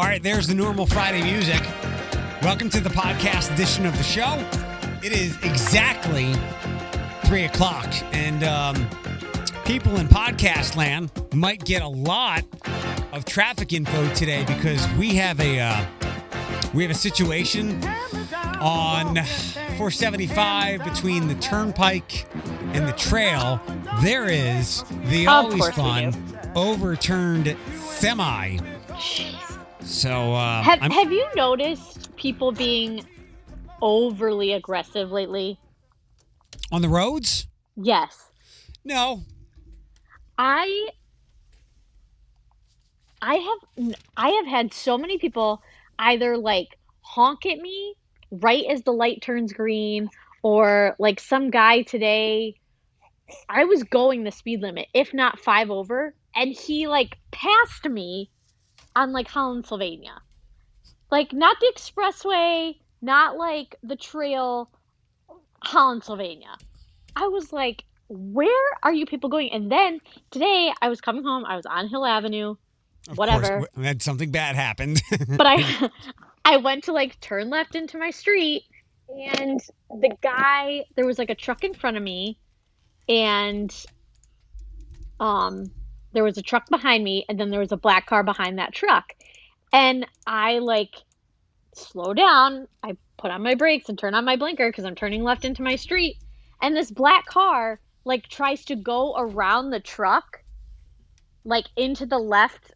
All right, there's the normal Friday music. Welcome to the podcast edition of the show. It is exactly 3 o'clock, and people in podcast land might get a lot of traffic info today because we have a situation on 475 between the Turnpike and the Trail. There is the always fun overturned semi. So have you noticed people being overly aggressive lately on the roads? Yes. No. I have had so many people either like honk at me right as the light turns green, or like some guy today, I was going the speed limit, if not 5 over, and he like passed me on like Holland Sylvania. Like not the expressway, not like the trail, Holland Sylvania. I was like, where are you people going? And then today I was coming home, I was on Hill Avenue, whatever. Of course, something bad happened. But I went to like turn left into my street, and the guy, there was like a truck in front of me, and there was a truck behind me, and then there was a black car behind that truck. And I like slow down, I put on my brakes and turn on my blinker because I'm turning left into my street. And this black car like tries to go around the truck, like into the left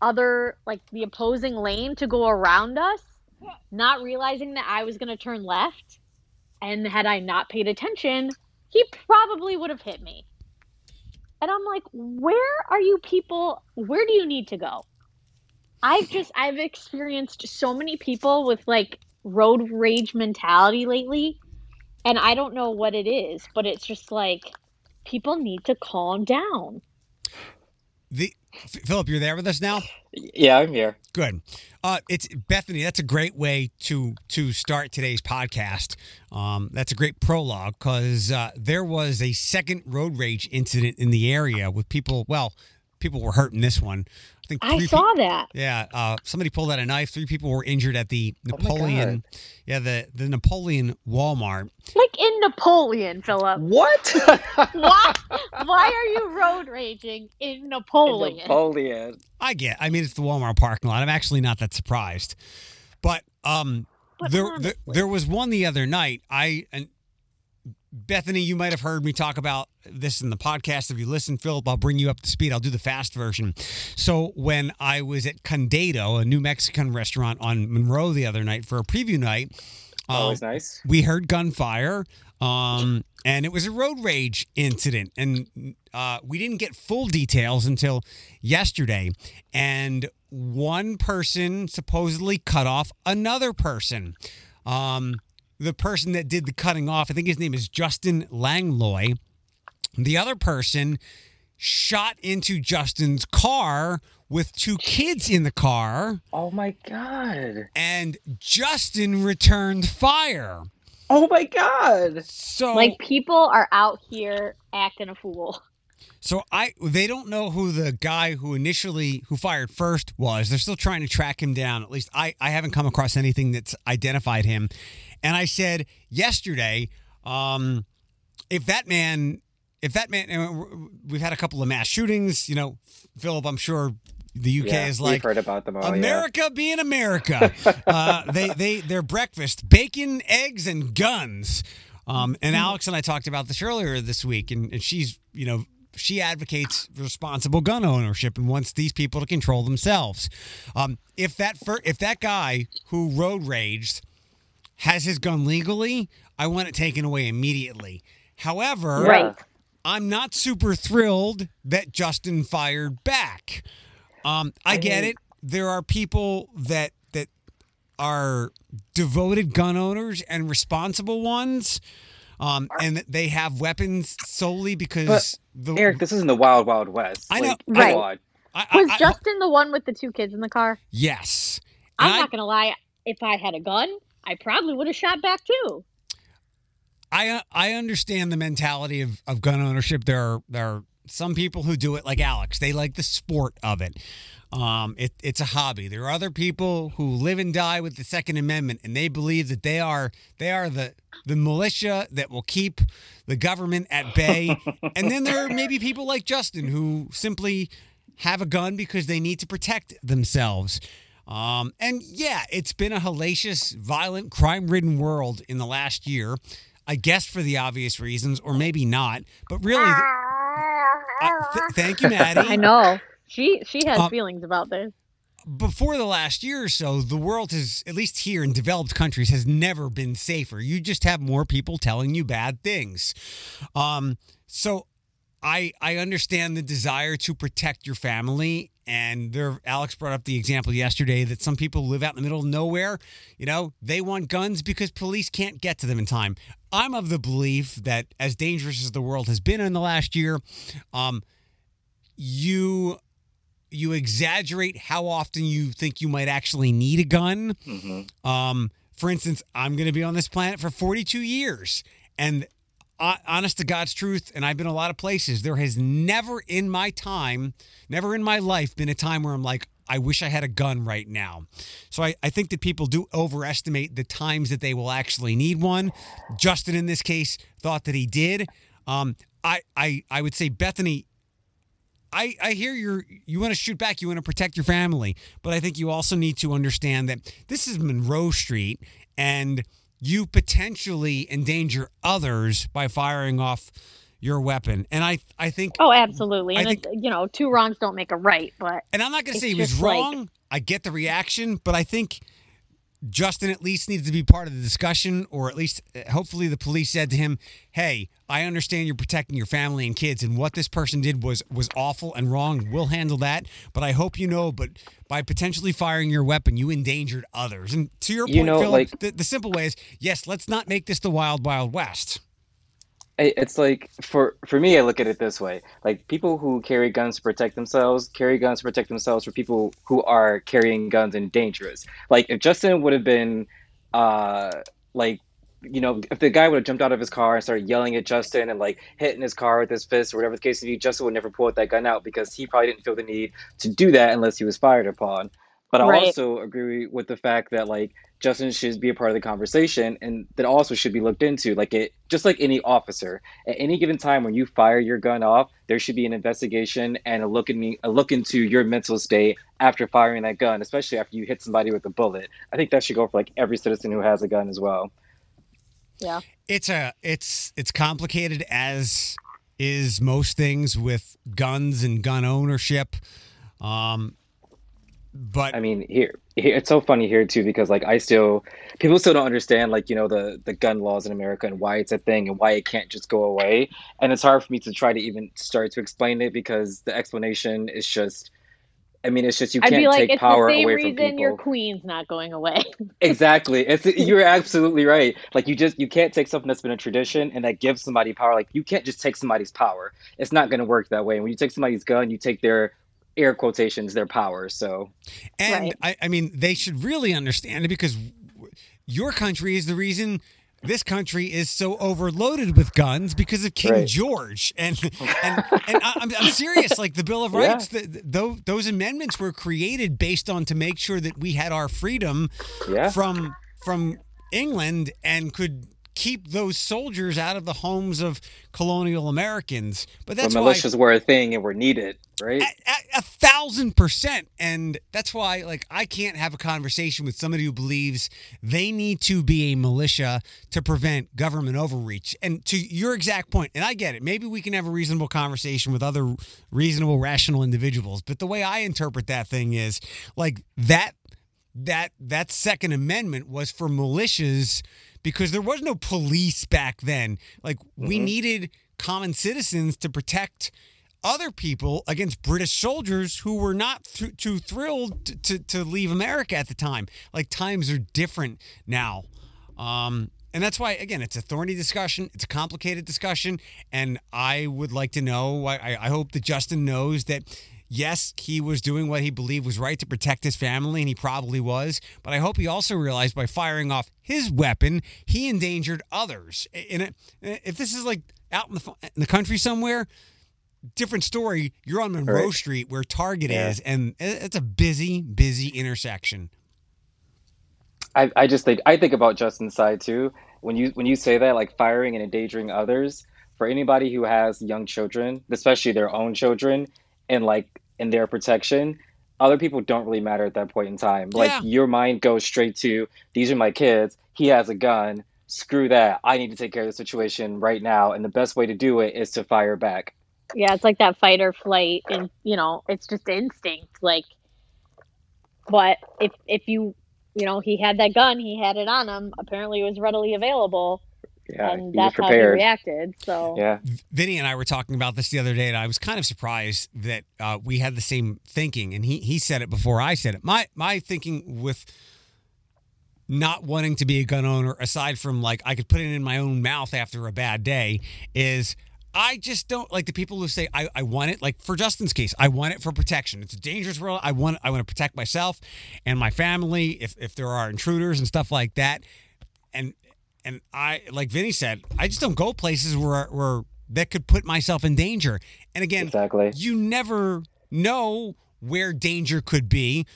other, like the opposing lane to go around us, not realizing that I was going to turn left. And had I not paid attention, he probably would have hit me. And I'm like, where are you people? Where do you need to go? I've experienced so many people with like road rage mentality lately. And I don't know what it is, but it's just like people need to calm down. Philip, you're there with us now? Yeah, I'm here. Good. It's Bethany. That's a great way to start today's podcast. That's a great prologue because there was a second road rage incident in the area with people. Well, people were hurt in this one. I think I saw that. Yeah, somebody pulled out a knife. 3 people were injured at the Napoleon. Oh yeah, the Napoleon Walmart. Like in Napoleon, Philip. What? Why are you road raging in Napoleon? I mean, it's the Walmart parking lot. I'm actually not that surprised. But there was one the other night. Bethany, you might have heard me talk about this in the podcast. If you listen, Philip, I'll bring you up to speed. I'll do the fast version. So when I was at Condado, a New Mexican restaurant on Monroe the other night for a preview night, always nice. We heard gunfire, and it was a road rage incident. And we didn't get full details until yesterday. And one person supposedly cut off another person. The person that did the cutting off, I think his name is Justin Langlois. The other person shot into Justin's car with 2 kids in the car. Oh, my God. And Justin returned fire. Oh, my God. So, like, people are out here acting a fool. So they don't know who the guy who fired first was. They're still trying to track him down. At least I haven't come across anything that's identified him. And I said yesterday, if that man, we've had a couple of mass shootings. You know, Philip, I'm sure the UK is like, we've heard about them all, America being America. Their breakfast, bacon, eggs, and guns. And Alex and I talked about this earlier this week, and she's, you know, she advocates responsible gun ownership and wants these people to control themselves. If that guy who road raged has his gun legally, I want it taken away immediately. However, I'm not super thrilled that Justin fired back. I get it. There are people that are devoted gun owners and responsible ones. And they have weapons solely because... Eric, this isn't the Wild Wild West. I know. Like, right. Was Justin the one with the 2 kids in the car? Yes. I'm not going to lie. If I had a gun, I probably would have shot back too. I understand the mentality of gun ownership. There are some people who do it like Alex. They like the sport of it. It's a hobby. There are other people who live and die with the Second Amendment, and they believe that they are the militia that will keep the government at bay. And then there are maybe people like Justin who simply have a gun because they need to protect themselves. And yeah, it's been a hellacious, violent, crime-ridden world in the last year, I guess for the obvious reasons, or maybe not. But really, thank you, Maddie. I know. She has feelings about this. Before the last year or so, the world has, at least here in developed countries, has never been safer. You just have more people telling you bad things. So I understand the desire to protect your family. And Alex brought up the example yesterday that some people live out in the middle of nowhere. You know, they want guns because police can't get to them in time. I'm of the belief that as dangerous as the world has been in the last year, you exaggerate how often you think you might actually need a gun. Mm-hmm. For instance, I'm going to be on this planet for 42 years. And honest to God's truth, and I've been a lot of places, there has never in my time, never in my life been a time where I'm like, I wish I had a gun right now. So I think that people do overestimate the times that they will actually need one. Justin, in this case, thought that he did. I would say, Bethany, I hear you want to shoot back, you want to protect your family, but I think you also need to understand that this is Monroe Street, and you potentially endanger others by firing off your weapon. And I think... Oh, absolutely. And, two wrongs don't make a right, but... And I'm not going to say he was wrong. Like, I get the reaction, but I think Justin at least needs to be part of the discussion, or at least hopefully the police said to him, hey, I understand you're protecting your family and kids, and what this person did was awful and wrong. We'll handle that. But I hope you know, but by potentially firing your weapon, you endangered others. And to your point, Philip, the simple way is, yes, let's not make this the wild, wild west. It's like, for me, I look at it this way. Like, people who carry guns to protect themselves, for people who are carrying guns and dangerous. Like, if Justin would have been, if the guy would have jumped out of his car and started yelling at Justin and, like, hitting his car with his fist or whatever the case may be, Justin would never pull that gun out because he probably didn't feel the need to do that unless he was fired upon. But I also agree with the fact that, like, Justin should be a part of the conversation, and that also should be looked into. Like, it just like any officer, at any given time when you fire your gun off, there should be an investigation and a look into your mental state after firing that gun, especially after you hit somebody with a bullet. I think that should go for like every citizen who has a gun as well. Yeah, it's complicated, as is most things with guns and gun ownership. But I mean, here it's so funny here too, because like people still don't understand, like, the gun laws in America and why it's a thing and why it can't just go away. And it's hard for me to try to even start to explain it, because the explanation is just, you can't take power away from people. It's the same reason your queen's not going away. Exactly. You're absolutely right. Like, you can't take something that's been a tradition and that gives somebody power. Like, you can't just take somebody's power. It's not going to work that way. And when you take somebody's gun, you take their air quotations, their power. So, and right. They should really understand it, because your country is the reason this country is so overloaded with guns, because of King George. And I'm serious. Like, the Bill of Rights, those amendments were created based on to make sure that we had our freedom from England and could keep those soldiers out of the homes of colonial Americans. But that's why militias were a thing and were needed, right? 1,000%. And that's why, like, I can't have a conversation with somebody who believes they need to be a militia to prevent government overreach. And to your exact point, and I get it, maybe we can have a reasonable conversation with other reasonable, rational individuals. But the way I interpret that thing is, like, that Second Amendment was for militias, because there was no police back then. Like, we needed common citizens to protect other people against British soldiers who were not too thrilled to leave America at the time. Like, times are different now. And that's why, again, it's a thorny discussion. It's a complicated discussion. And I would like to know, I hope that Justin knows that, yes, he was doing what he believed was right to protect his family, and he probably was. But I hope he also realized by firing off his weapon, he endangered others. And if this is like out in the country somewhere, different story. You're on Monroe right. Street where Target yeah. is, and it's a busy, busy intersection. I just think about Justin's side too. When you say that, like firing and endangering others, for anybody who has young children, especially their own children, and like in their protection, other people don't really matter at that point in time. Like yeah. your mind goes straight to, these are my kids. He has a gun. Screw that. I need to take care of the situation right now. And the best way to do it is to fire back. Yeah, it's like that fight or flight. And, you know, it's just instinct. Like, but if you... You know, he had that gun. He had it on him. Apparently, it was readily available. Yeah, and that's how he reacted. So, yeah. Vinny and I were talking about this the other day, and I was kind of surprised that we had the same thinking. And he said it before I said it. My thinking with not wanting to be a gun owner, aside from like I could put it in my own mouth after a bad day, is I just don't like the people who say I want it. Like for Justin's case, I want it for protection. It's a dangerous world. I want to protect myself and my family if there are intruders and stuff like that. And I, like Vinny said, I just don't go places where that could put myself in danger. And again, exactly. You never know where danger could be,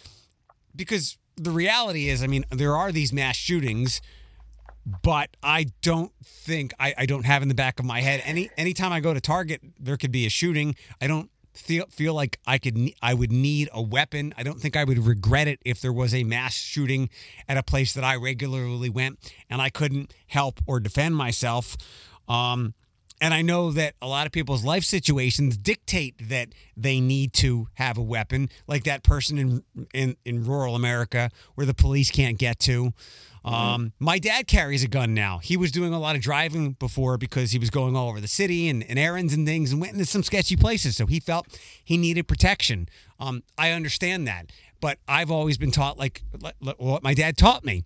because the reality is, I mean, there are these mass shootings. But I don't think, I don't have in the back of my head, anytime I go to Target, there could be a shooting. I don't feel like I would need a weapon. I don't think I would regret it if there was a mass shooting at a place that I regularly went and I couldn't help or defend myself. And I know that a lot of people's life situations dictate that they need to have a weapon, like that person in rural America where the police can't get to. My dad carries a gun now. He was doing a lot of driving before because he was going all over the city and errands and things and went into some sketchy places. So he felt he needed protection. I understand that, but I've always been taught like what my dad taught me.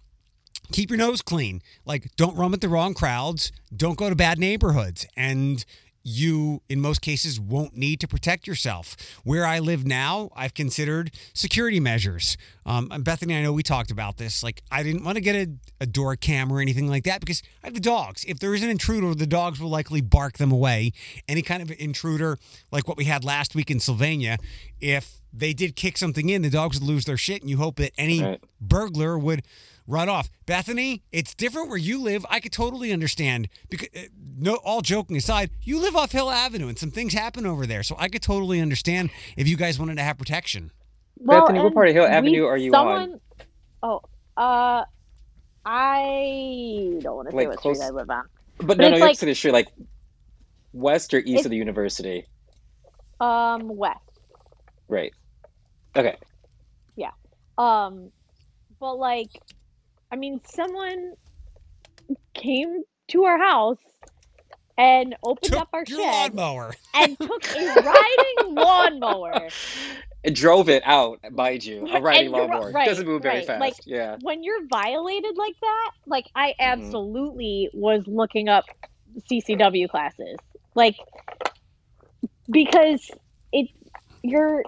Keep your nose clean. Like, don't run with the wrong crowds. Don't go to bad neighborhoods. And you, in most cases, won't need to protect yourself. Where I live now, I've considered security measures. And Bethany, I know we talked about this. Like, I didn't want to get a door cam or anything like that because I have the dogs. If there is an intruder, the dogs will likely bark them away. Any kind of intruder, like what we had last week in Sylvania, if they did kick something in, the dogs would lose their shit, and you hope that any right. burglar would run off. Bethany, it's different where you live. I could totally understand, because no, all joking aside, you live off Hill Avenue and some things happen over there. So I could tototally understand if you guys wanted to have protection. Well, Bethany, what part of Hill Avenue are you on? Oh, I don't want to say what street I live on. But no, you're to the street, like west or east of the university? West. Right. Okay. Yeah. But like, I mean, someone came to our house and opened up our shed lawnmower. And took a riding lawnmower. It drove it out, mind you. A riding lawnmower. Right, doesn't move very fast. Like, yeah. When you're violated like that, like I absolutely was looking up CCW classes. Like, because your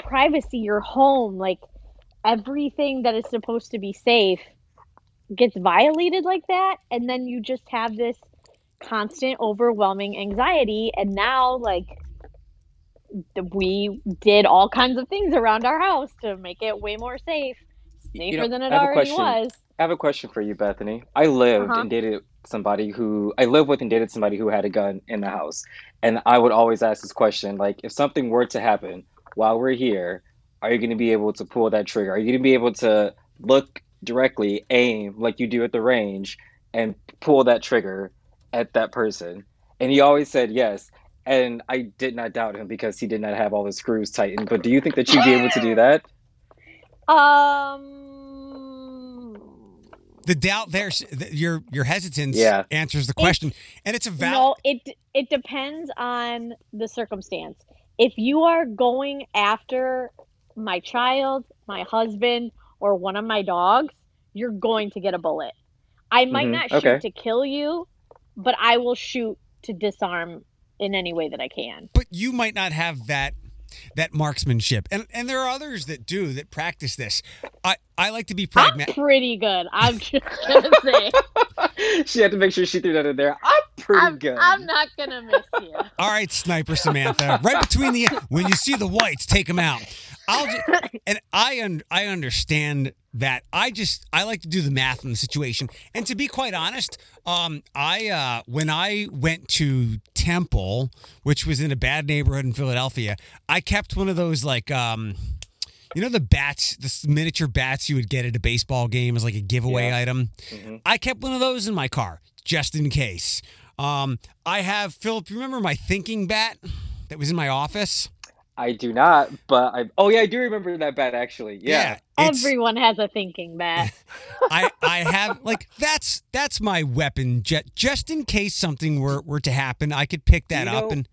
privacy, your home, like everything that is supposed to be safe gets violated like that, and then you just have this constant overwhelming anxiety. And now, like, we did all kinds of things around our house to make it way more safer than it already was. I have a question for you, Bethany. I lived and dated somebody who had a gun in the house, and I would always ask this question, like, if something were to happen while we're here, are you going to be able to pull that trigger? Are you going to be able to look directly, aim like you do at the range, and pull that trigger at that person? And he always said yes. And I did not doubt him because he did not have all the screws tightened. But do you think that you'd be able to do that? The doubt there, your hesitance answers the question. And it's a valid... No, it depends on the circumstance. If you are going after my child, my husband, or one of my dogs, you're going to get a bullet. I might not shoot to kill you, but I will shoot to disarm in any way that I can. But you might not have that marksmanship. And there are others that do, that practice this. I like to be pragmatic. I'm pretty good. I'm just going to say. She had to make sure she threw that in there. I'm pretty good. I'm not going to miss you. All right, Sniper Samantha. Right between the... When you see the whites, take them out. I understand that. I like to do the math in the situation. And to be quite honest, when I went to Temple, which was in a bad neighborhood in Philadelphia, I kept one of those like... you know the bats, the miniature bats you would get at a baseball game as like a giveaway item? Mm-hmm. I kept one of those in my car, just in case. I have, Philip, remember my thinking bat that was in my office? I do not, but I do remember that bat, actually. Yeah. Everyone has a thinking bat. I have, like, that's my weapon, just in case something were to happen. I could pick that up and...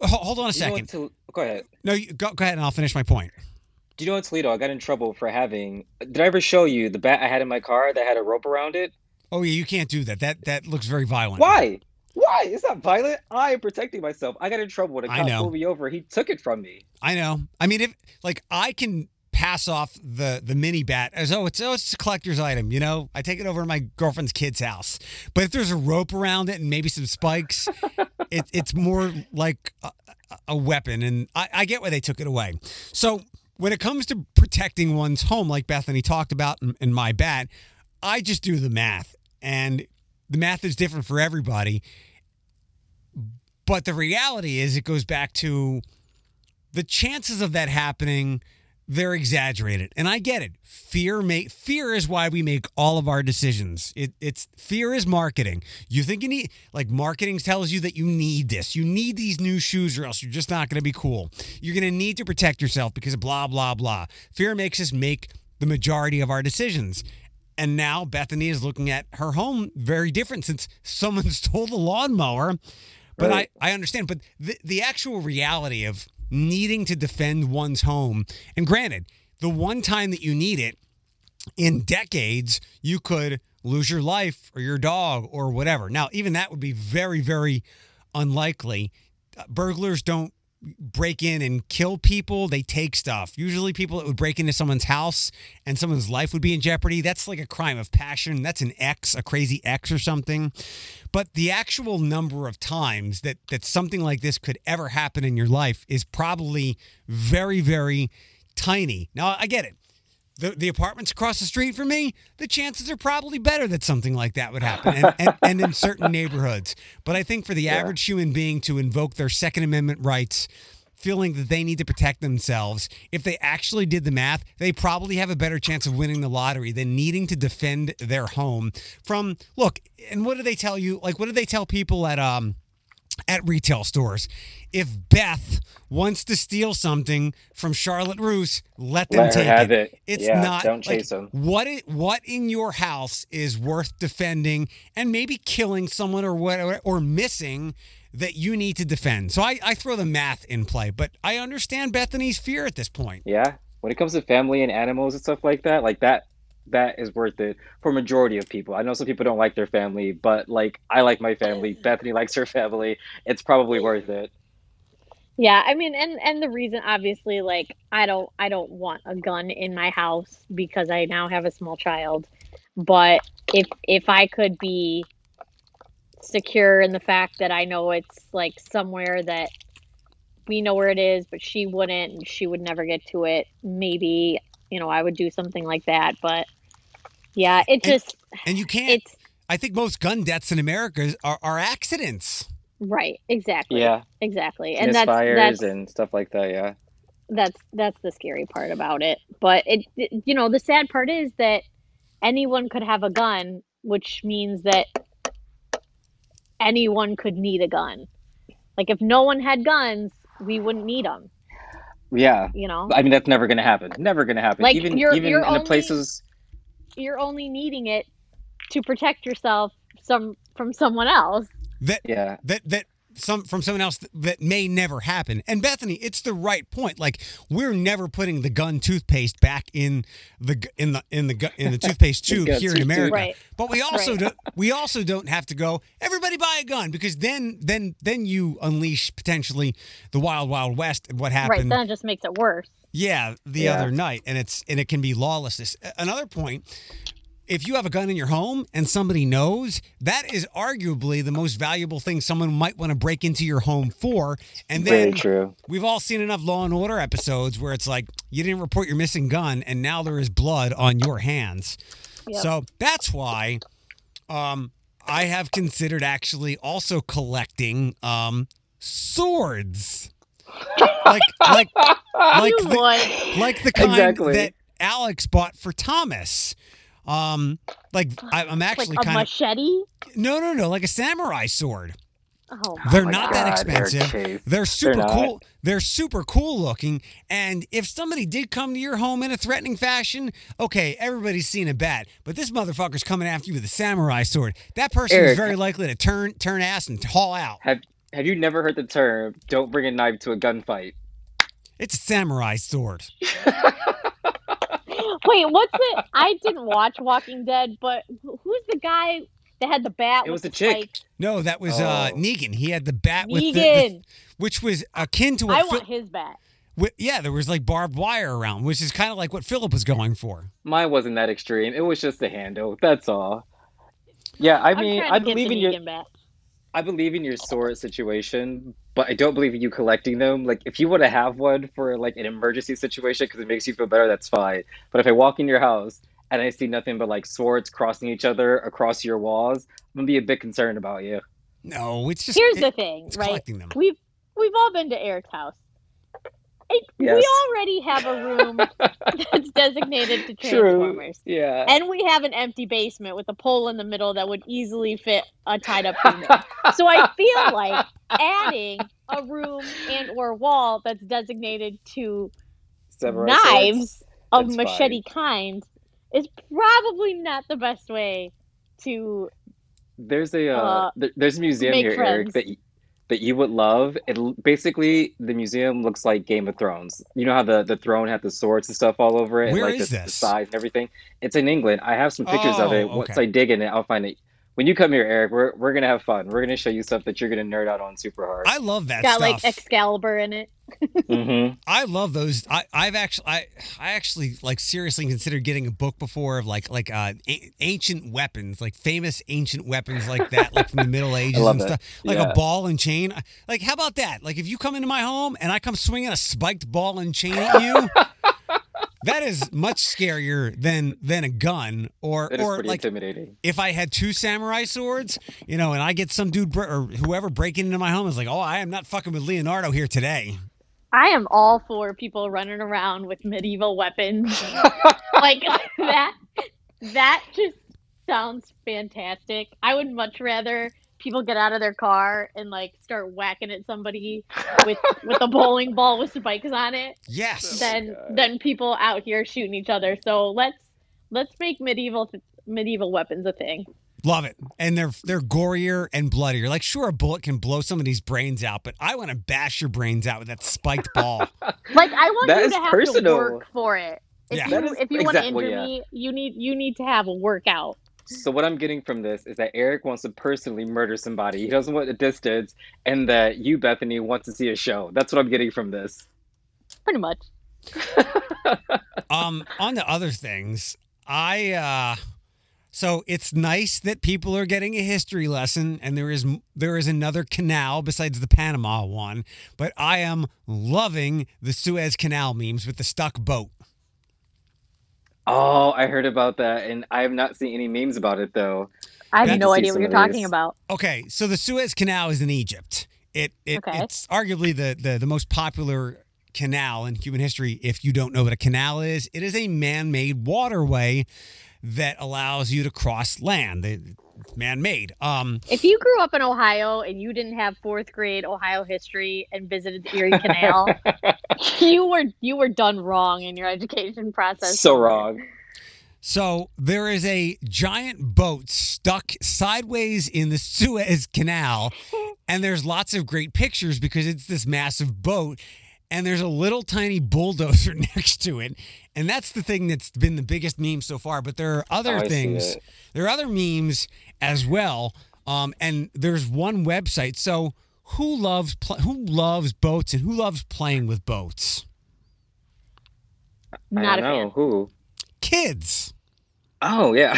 Hold on a second. Go ahead. No, go ahead and I'll finish my point. Do you know in Toledo, I got in trouble for having... Did I ever show you the bat I had in my car that had a rope around it? Oh, yeah, you can't do that. That looks very violent. Why? It's not violent. I am protecting myself. I got in trouble when a cop pulled me over. He took it from me. I know. I mean, if like I can pass off the mini bat as, it's a collector's item, you know? I take it over to my girlfriend's kid's house. But if there's a rope around it and maybe some spikes, it's more like a weapon. And I get why they took it away. So... When it comes to protecting one's home, like Bethany talked about in my bat, I just do the math. And the math is different for everybody. But the reality is it goes back to the chances of that happening, they're exaggerated. And I get it. Fear is why we make all of our decisions. It's fear is marketing. You think you need, like marketing tells you that you need this. You need these new shoes or else you're just not going to be cool. You're going to need to protect yourself because of blah, blah, blah. Fear makes us make the majority of our decisions. And now Bethany is looking at her home very different since someone stole the lawnmower. But right. I understand. But the actual reality of needing to defend one's home. And granted, the one time that you need it in decades, you could lose your life or your dog or whatever. Now, even that would be very, very unlikely. Burglars don't break in and kill people. They take stuff. Usually people that would break into someone's house and someone's life would be in jeopardy. That's like a crime of passion. That's an X, a crazy X or something. But the actual number of times that something like this could ever happen in your life is probably very, very tiny. Now, I get it. The apartments across the street from me, the chances are probably better that something like that would happen and in certain neighborhoods. But I think for the average human being to invoke their Second Amendment rights, feeling that they need to protect themselves, if they actually did the math, they probably have a better chance of winning the lottery than needing to defend their home from, look, and what do they tell you? Like, what do they tell people at retail stores? If Beth wants to steal something from Charlotte Russe, let them take it. It's not. Don't chase them. What in your house is worth defending and maybe killing someone or whatever or missing that you need to defend? So I throw the math in play, but I understand Bethany's fear at this point. Yeah, when it comes to family and animals and stuff like that is worth it for majority of people. I know some people don't like their family, but like I like my family. Bethany likes her family. It's probably worth it. Yeah, I mean, and the reason obviously, like I don't want a gun in my house because I now have a small child. But if I could be secure in the fact that I know it's like somewhere that we know where it is, but she wouldn't, and she would never get to it. Maybe, you know, I would do something like that, but yeah, it just... And you can't... I think most gun deaths in America are accidents. Right, exactly. Yeah. Exactly. And misfires and stuff like that, yeah. That's the scary part about it. But, you know, the sad part is that anyone could have a gun, which means that anyone could need a gun. Like, if no one had guns, we wouldn't need them. Yeah, you know, I mean, that's never going to happen. Never going to happen. Like even in the places, you're only needing it to protect yourself from someone else. From someone else that may never happen. And Bethany, it's the right point. Like we're never putting the gun toothpaste back in the toothpaste tube here in America. Right. But we also don't have to go everybody buy a gun because then you unleash potentially the wild west and what happened. Right, then it just makes it worse. Yeah, the other night, and it can be lawlessness. Another point. if you have a gun in your home and somebody knows, that is arguably the most valuable thing someone might want to break into your home for. And then we've all seen enough Law and Order episodes where it's like, you didn't report your missing gun and now there is blood on your hands. Yep. So that's why I have considered actually also collecting swords. Like the kind that Alex bought for Thomas. I'm actually kind of machete. No, like a samurai sword. Oh, they're not that expensive. They're super cool. They're super cool looking. And if somebody did come to your home in a threatening fashion, okay, everybody's seen a bat, but this motherfucker's coming after you with a samurai sword. That person is very likely to turn ass and haul out. Have you never heard the term, don't bring a knife to a gunfight? It's a samurai sword. Wait, what's it? I didn't watch Walking Dead, but who's the guy that had the bat? It was the chick. No, that was Negan. He had the bat with the which was akin to want his bat. Yeah, there was like barbed wire around, which is kind of like what Philip was going for. Mine wasn't that extreme. It was just the handle. That's all. Yeah, I mean, I believe in your bat. I believe in your sword situation, but I don't believe in you collecting them. Like, if you want to have one for, like, an emergency situation because it makes you feel better, that's fine. But if I walk in your house and I see nothing but, like, swords crossing each other across your walls, I'm going to be a bit concerned about you. No, it's just... Here's the thing, right? Collecting them. We've all been to Eric's house. We already have a room that's designated to Transformers. True. Yeah. And we have an empty basement with a pole in the middle that would easily fit a tied-up human. So I feel like adding a room and or wall that's designated to knives of machete kind is probably not the best way to There's a there's a museum here, Eric, that you would love. It basically, the museum looks like Game of Thrones. You know how the throne had the swords and stuff all over it? Where is this? The size and everything. It's in England. I have some pictures of it. Once I dig in it, I'll find it. When you come here, Eric, we're going to have fun. We're going to show you stuff that you're going to nerd out on super hard. I love that stuff. Got like Excalibur in it. Mm-hmm. I love those. I actually like seriously considered getting a book before of ancient weapons, like famous ancient weapons like that, like from the Middle Ages and stuff. Like a ball and chain. Like, how about that? Like, if you come into my home and I come swinging a spiked ball and chain at you. That is much scarier than a gun or like intimidating. If I had two samurai swords, you know, and I get some dude or whoever breaking into my home is like, oh, I am not fucking with Leonardo here today. I am all for people running around with medieval weapons. Like that just sounds fantastic. I would much rather people get out of their car and like start whacking at somebody with a bowling ball with spikes on it. Yes. Then people out here shooting each other. So let's make medieval weapons a thing. Love it. And they're gorier and bloodier. Like, sure, a bullet can blow somebody's brains out, but I want to bash your brains out with that spiked ball. Like, I want you to have to work for it. If you want to injure me, you need to have a workout. So what I'm getting from this is that Eric wants to personally murder somebody. He doesn't want a distance, and that you, Bethany, want to see a show. That's what I'm getting from this. Pretty much. On the other things, so it's nice that people are getting a history lesson, and there is another canal besides the Panama one. But I am loving the Suez Canal memes with the stuck boat. Oh, I heard about that, and I have not seen any memes about it, though. I have no idea what you're talking about. Okay, so the Suez Canal is in Egypt. It's arguably the most popular canal in human history. If you don't know what a canal is, it is a man-made waterway that allows you to cross land. It's man-made. If you grew up in Ohio and you didn't have fourth grade Ohio history and visited the Erie Canal, you were done wrong in your education process. So wrong. So there is a giant boat stuck sideways in the Suez Canal, and there's lots of great pictures because it's this massive boat. And there's a little tiny bulldozer next to it. And that's the thing that's been the biggest meme so far. But there are other things. There are other memes as well. And there's one website. So who loves boats and who loves playing with boats? Not a fan. Who? Kids. Oh, yeah.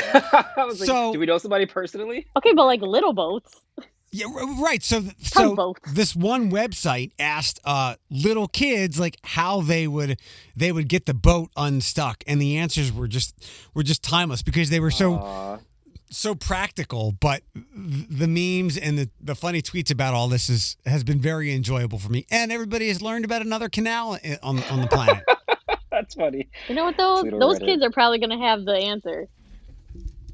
I was like, do we know somebody personally? Okay, but like little boats. Yeah, right. So this one website asked little kids like how they would get the boat unstuck, and the answers were just timeless because they were so practical. But the memes and the funny tweets about all this has been very enjoyable for me, and everybody has learned about another canal on the planet. That's funny. You know what though? Those kids are probably going to have the answer.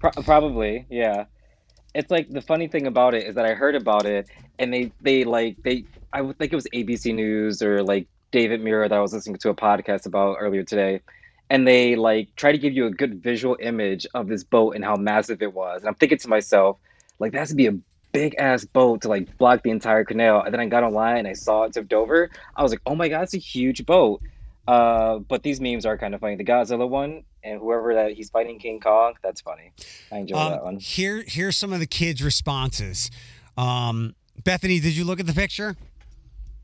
Probably, yeah. It's like the funny thing about it is that I heard about it, and they I would think it was ABC News or like David Muir that I was listening to a podcast about earlier today, and they like try to give you a good visual image of this boat and how massive it was. And I'm thinking to myself, like, that has to be a big ass boat to like block the entire canal. And then I got online and I saw it tipped over. I was like, oh my god, it's a huge boat. But these memes are kind of funny. The Godzilla one and whoever that he's fighting, King Kong, that's funny. I enjoy that one. Here's some of the kids' responses. Bethany, did you look at the picture?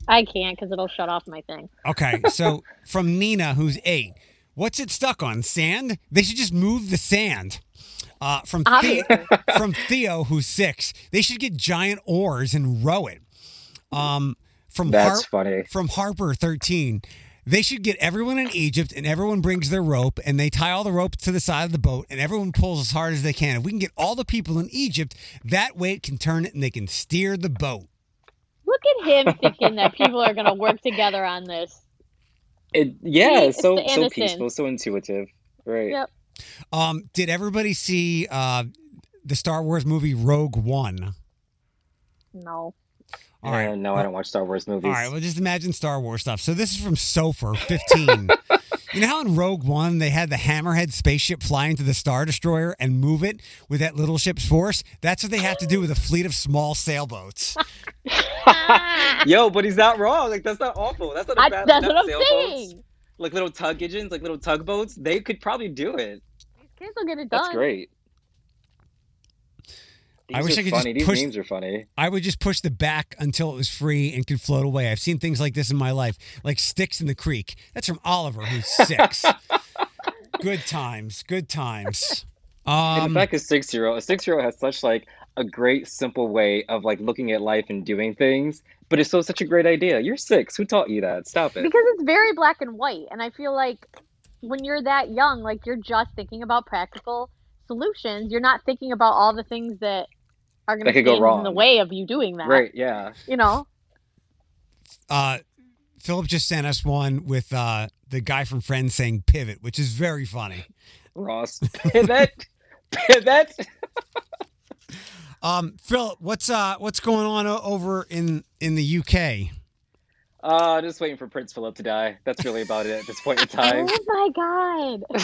I can't because it'll shut off my thing. Okay, so from Nina, who's 8, what's it stuck on? Sand? They should just move the sand. From Theo, who's 6, they should get giant oars and row it. That's funny. From Harper, 13. They should get everyone in Egypt, and everyone brings their rope, and they tie all the rope to the side of the boat, and everyone pulls as hard as they can. If we can get all the people in Egypt, that weight can turn it, and they can steer the boat. Look at him thinking that people are going to work together on this. So peaceful, so intuitive. Right. Yep. Did everybody see the Star Wars movie Rogue One? No. All right. No, I don't watch Star Wars movies. All right, well, just imagine Star Wars stuff. So this is from Sofer, 15. You know how in Rogue One they had the Hammerhead spaceship fly into the Star Destroyer and move it with that little ship's force? That's what they have to do with a fleet of small sailboats. Yo, but he's not wrong. Like, that's not awful. That's not a bad thing. That's what I'm saying. Like little tug engines, like little tugboats, they could probably do it. These kids will get it done. That's great. These memes are funny. I would just push the back until it was free and could float away. I've seen things like this in my life, like sticks in the creek. That's from Oliver, who's 6. Good times. And the fact is, a six-year-old has such like a great simple way of like looking at life and doing things, but it's still such a great idea. You're 6. Who taught you that? Stop it. Because it's very black and white, and I feel like when you're that young, like you're just thinking about practical solutions. You're not thinking about all the things that are going to go wrong in the way of you doing that. Right, yeah. You know? Philip just sent us one with the guy from Friends saying pivot, which is very funny. Ross, pivot? Pivot? Philip, what's going on over in the UK? Just waiting for Prince Philip to die. That's really about it at this point in time. Oh my god.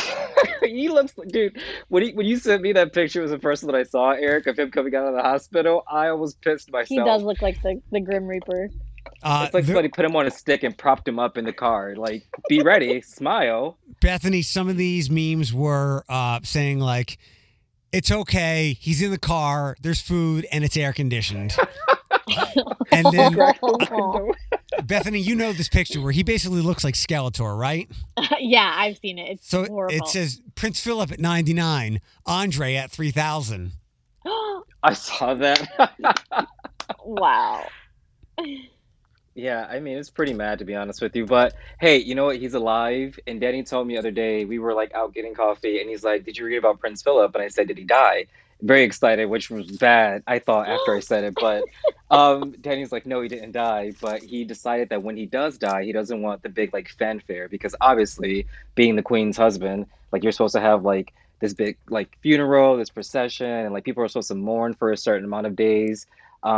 He looks like, dude, when you sent me that picture, it was the first one that I saw, Eric, of him coming out of the hospital. I almost pissed myself. He does look like the Grim Reaper. It's like somebody put him on a stick and propped him up in the car. Like, be ready, smile. Bethany, some of these memes were saying like, it's okay, he's in the car, there's food, and it's air conditioned. And then Bethany, you know this picture where he basically looks like Skeletor, right? Yeah, I've seen it. It's so horrible. It says Prince Philip at 99, Andre at 3,000. I saw that. Wow. Yeah, I mean, it's pretty mad, to be honest with you. But hey, you know what? He's alive. And Danny told me the other day, we were like out getting coffee, and he's like, did you read about Prince Philip? And I said, did he die? Very excited, which was bad, I thought, after I said it. But Danny's like, no, he didn't die. But he decided that when he does die, he doesn't want the big like fanfare, because obviously being the Queen's husband, like you're supposed to have like this big like funeral, this procession, and like people are supposed to mourn for a certain amount of days.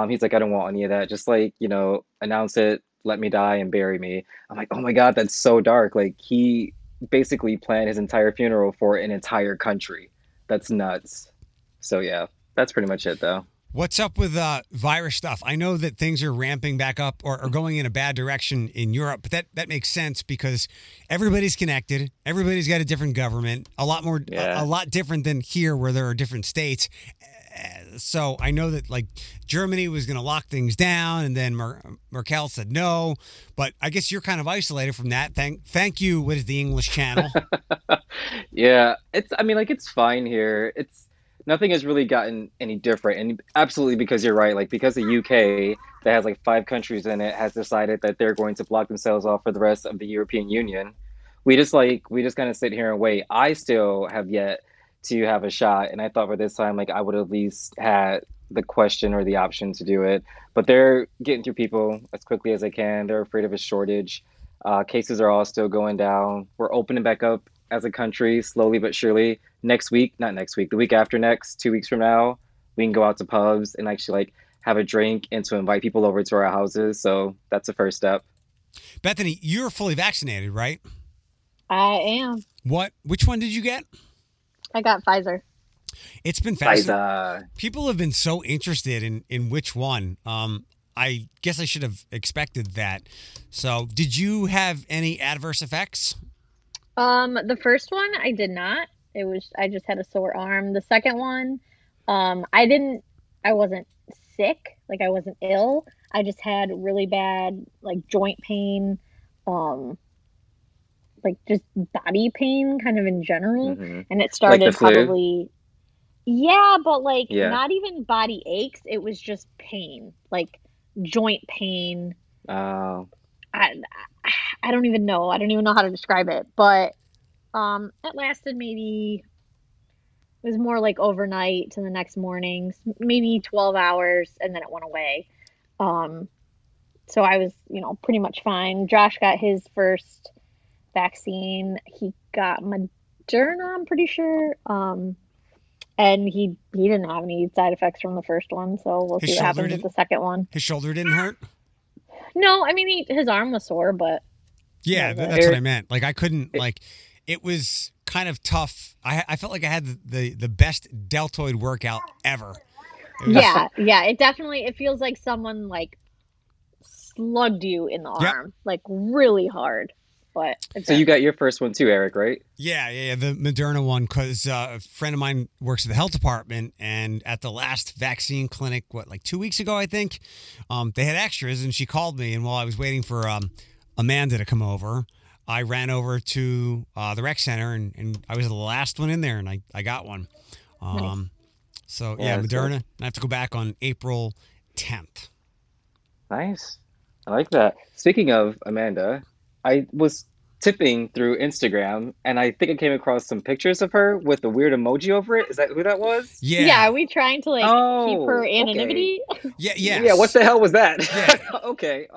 He's like, I don't want any of that. Just like, you know, announce it, let me die and bury me. I'm like, oh my god, that's so dark. Like, he basically planned his entire funeral for an entire country. That's nuts. So, yeah, that's pretty much it, though. What's up with virus stuff? I know that things are ramping back up or are going in a bad direction in Europe, but that makes sense because everybody's connected. Everybody's got a different government, a lot different than here where there are different states. So I know that, like, Germany was going to lock things down, and then Merkel said no. But I guess you're kind of isolated from that. Thank you. What is the English Channel? Yeah, it's, I mean, like, it's fine here. It's, nothing has really gotten any different. And absolutely, because you're right, like, because the UK, that has like 5 countries in it, has decided that they're going to block themselves off for the rest of the European Union. We just kind of sit here and wait. I still have yet to have a shot. And I thought for this time, like, I would at least had the question or the option to do it. But they're getting through people as quickly as they can. They're afraid of a shortage. Cases are all still going down. We're opening back up as a country, slowly but surely. The week after next, 2 weeks from now, we can go out to pubs and actually like have a drink and to invite people over to our houses. So that's the first step. Bethany, you're fully vaccinated, right? I am. What? Which one did you get? I got Pfizer. It's been fascinating. Pfizer. People have been so interested in which one. I guess I should have expected that. So did you have any adverse effects? The first one, I did not. I just had a sore arm. The second one, I wasn't sick. Like, I wasn't ill. I just had really bad, like, joint pain, like just body pain kind of in general. Mm-hmm. And it started like probably, yeah, but like, yeah, not even body aches. It was just pain, like joint pain. Oh, I don't even know. I don't even know how to describe it, but it lasted maybe, it was more like overnight to the next morning, maybe 12 hours. And then it went away. So I was, pretty much fine. Josh got his first vaccine. He got Moderna, I'm pretty sure, and he didn't have any side effects from the first one, so we'll see what happens with the second one. His shoulder didn't hurt? No, I mean, his arm was sore, but yeah, that's what I meant. Like, I couldn't, like, it was kind of tough. I felt like I had the best deltoid workout ever. Yeah, it definitely, it feels like someone like slugged you in the arm, like really hard. So you got your first one too, Eric, right? Yeah. The Moderna one, because a friend of mine works at the health department, and at the last vaccine clinic, like 2 weeks ago, I think, they had extras, and she called me, and while I was waiting for Amanda to come over, I ran over to the rec center, and I was the last one in there, and I got one. Nice. So yeah, Moderna, cool. I have to go back on April 10th. Nice. I like that. Speaking of Amanda, I was tipping through Instagram, and I think I came across some pictures of her with a weird emoji over it. Is that who that was? Yeah. Yeah, are we trying to, like, keep her anonymity? Okay. Yeah. Yeah, what the hell was that? Yeah. Okay.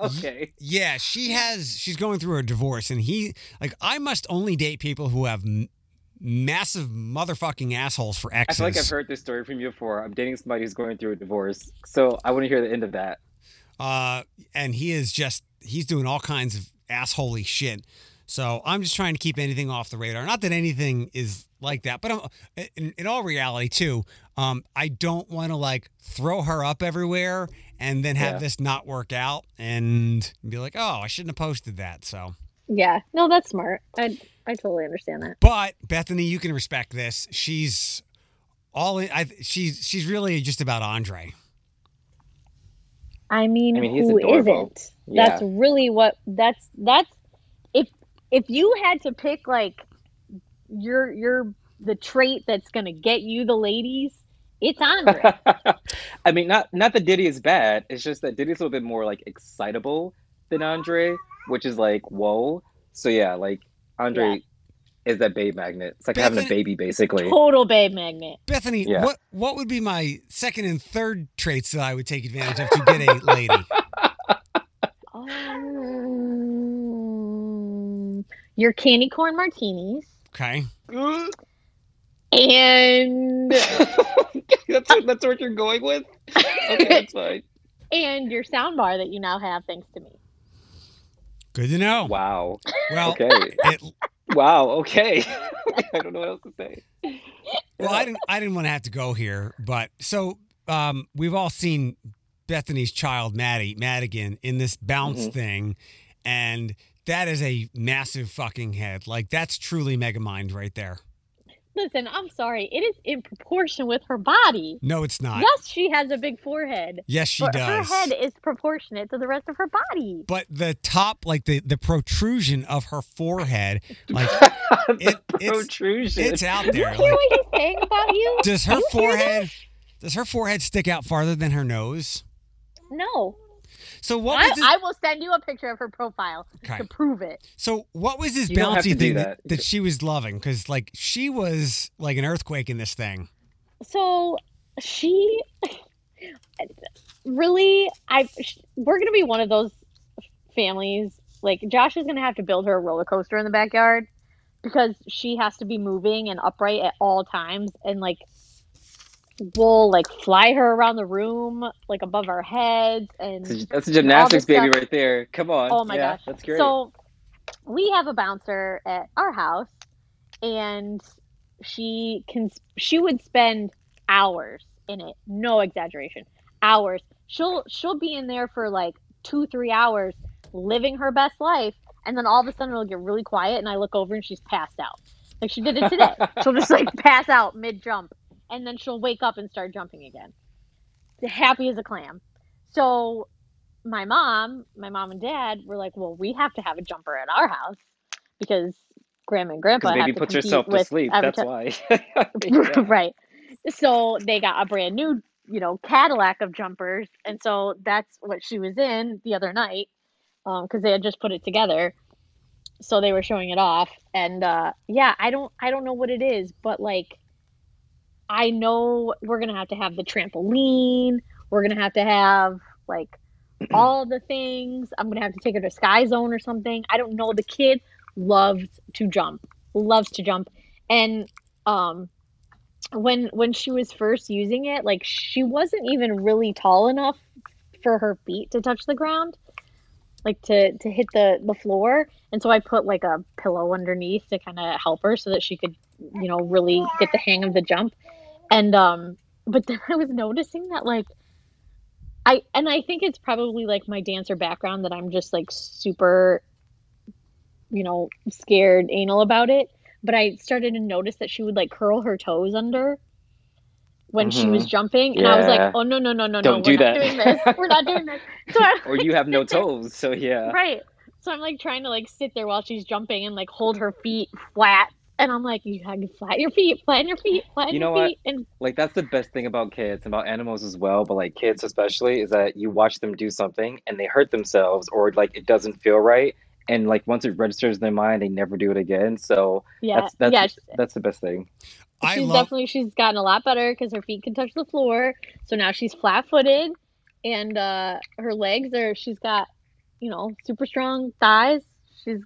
Yeah, she's going through a divorce, and I must only date people who have massive motherfucking assholes for exes. I feel like I've heard this story from you before. I'm dating somebody who's going through a divorce, so I want to hear the end of that. And he is just, he's doing all kinds of assholey shit. So I'm just trying to keep anything off the radar. Not that anything is like that, but I'm, in all reality too, I don't want to like throw her up everywhere and then have this not work out and be like, oh, I shouldn't have posted that. So yeah, no, that's smart. I totally understand that. But Bethany, you can respect this. She's all in. She's really just about Andre. I mean, who isn't? Yeah. That's really what that's if you had to pick like your the trait that's gonna get you the ladies, it's Andre. I mean, not that Diddy is bad, it's just that Diddy's a little bit more like excitable than Andre, which is like, whoa. So yeah, like Andre is that babe magnet. It's like Bethany, having a baby, basically. Total babe magnet. Bethany, what would be my second and third traits that I would take advantage of to get a lady? Your candy corn martinis. Okay. And that's what you're going with? Okay, that's fine. And your sound bar that you now have, thanks to me. Good to know. Wow. Well, okay. Wow. Okay. I don't know what else to say. Well, I didn't want to have to go here, but so we've all seen Bethany's child, Maddie Madigan, in this bounce thing, and that is a massive fucking head. Like, that's truly Megamind right there. Listen, I'm sorry. It is in proportion with her body. No, it's not. Yes, she has a big forehead. Yes, she does. Her head is proportionate to the rest of her body. But the top, like the protrusion of her forehead, like protrusion. It's out there. You hear what he's saying about you? Does her forehead stick out farther than her nose? No. So what was I will send you a picture of her profile to prove it. So what was this bouncy thing that she was loving? Because like she was like an earthquake in this thing. So she really, we're gonna be one of those families. Like Josh is gonna have to build her a roller coaster in the backyard because she has to be moving and upright at all times, and like we'll like fly her around the room, like above our heads, and that's a gymnastics baby right there. Come on! Oh my gosh, that's great. So we have a bouncer at our house, and she would spend hours in it. No exaggeration, hours. She'll be in there for like 2-3 hours, living her best life, and then all of a sudden it'll get really quiet, and I look over and she's passed out. Like she did it today. She'll just like pass out mid jump. And then she'll wake up and start jumping again. Happy as a clam. So my mom and dad were like, well, we have to have a jumper at our house because grandma and grandpa have to puts herself to sleep. That's why. Right. So they got a brand new, Cadillac of jumpers. And so that's what she was in the other night because they had just put it together. So they were showing it off. And I don't know what it is, but like, I know we're going to have the trampoline. We're going to have like all the things. I'm going to have to take her to Sky Zone or something. I don't know. The kid loves to jump. And when she was first using it, like she wasn't even really tall enough for her feet to touch the ground, like to hit the floor. And so I put like a pillow underneath to kind of help her so that she could, really get the hang of the jump. And, but then I was noticing that like, I think it's probably like my dancer background that I'm just like super, scared anal about it. But I started to notice that she would like curl her toes under when she was jumping. And I was like, oh no. We're not doing this. So or you have no toes. So yeah. Right. So I'm like trying to like sit there while she's jumping and like hold her feet flat. And I'm like, you had to flatten your feet. What? And like, that's the best thing about kids, about animals as well, but like kids especially, is that you watch them do something and they hurt themselves or like it doesn't feel right. And like once it registers in their mind, they never do it again. So that's the best thing. She's gotten a lot better because her feet can touch the floor. So now she's flat-footed and her legs are, she's got, super strong thighs. She's,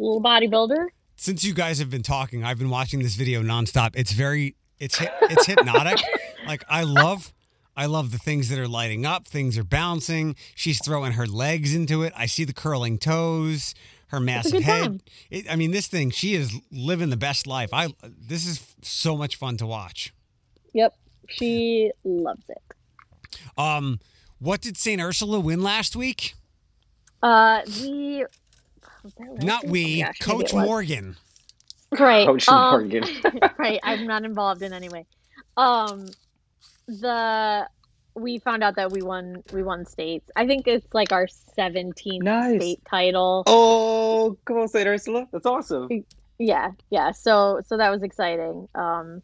little bodybuilder. Since you guys have been talking, I've been watching this video nonstop. It's hypnotic. Like I love the things that are lighting up. Things are bouncing. She's throwing her legs into it. I see the curling toes, her massive head. This thing, she is living the best life. This is so much fun to watch. Yep. She loves it. What did St. Ursula win last week? Coach Morgan. Right. Coach Morgan. Right. I'm not involved in any way. We found out that we won states. I think it's like our 17th state title. Oh, come on, St. Ursula. That's awesome. Yeah. So that was exciting. And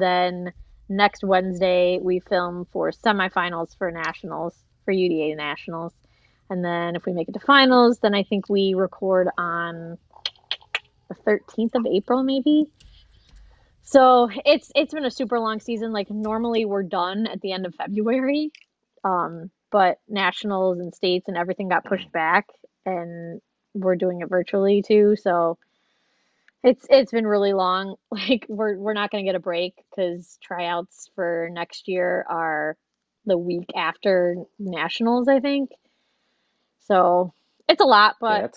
then next Wednesday we film for semifinals for nationals, for UDA nationals. And then if we make it to finals, then I think we record on the 13th of April, maybe. So it's been a super long season. Like normally we're done at the end of February, but nationals and states and everything got pushed back, and we're doing it virtually too. So it's been really long. Like we're not going to get a break because tryouts for next year are the week after nationals, I think. So it's a lot, but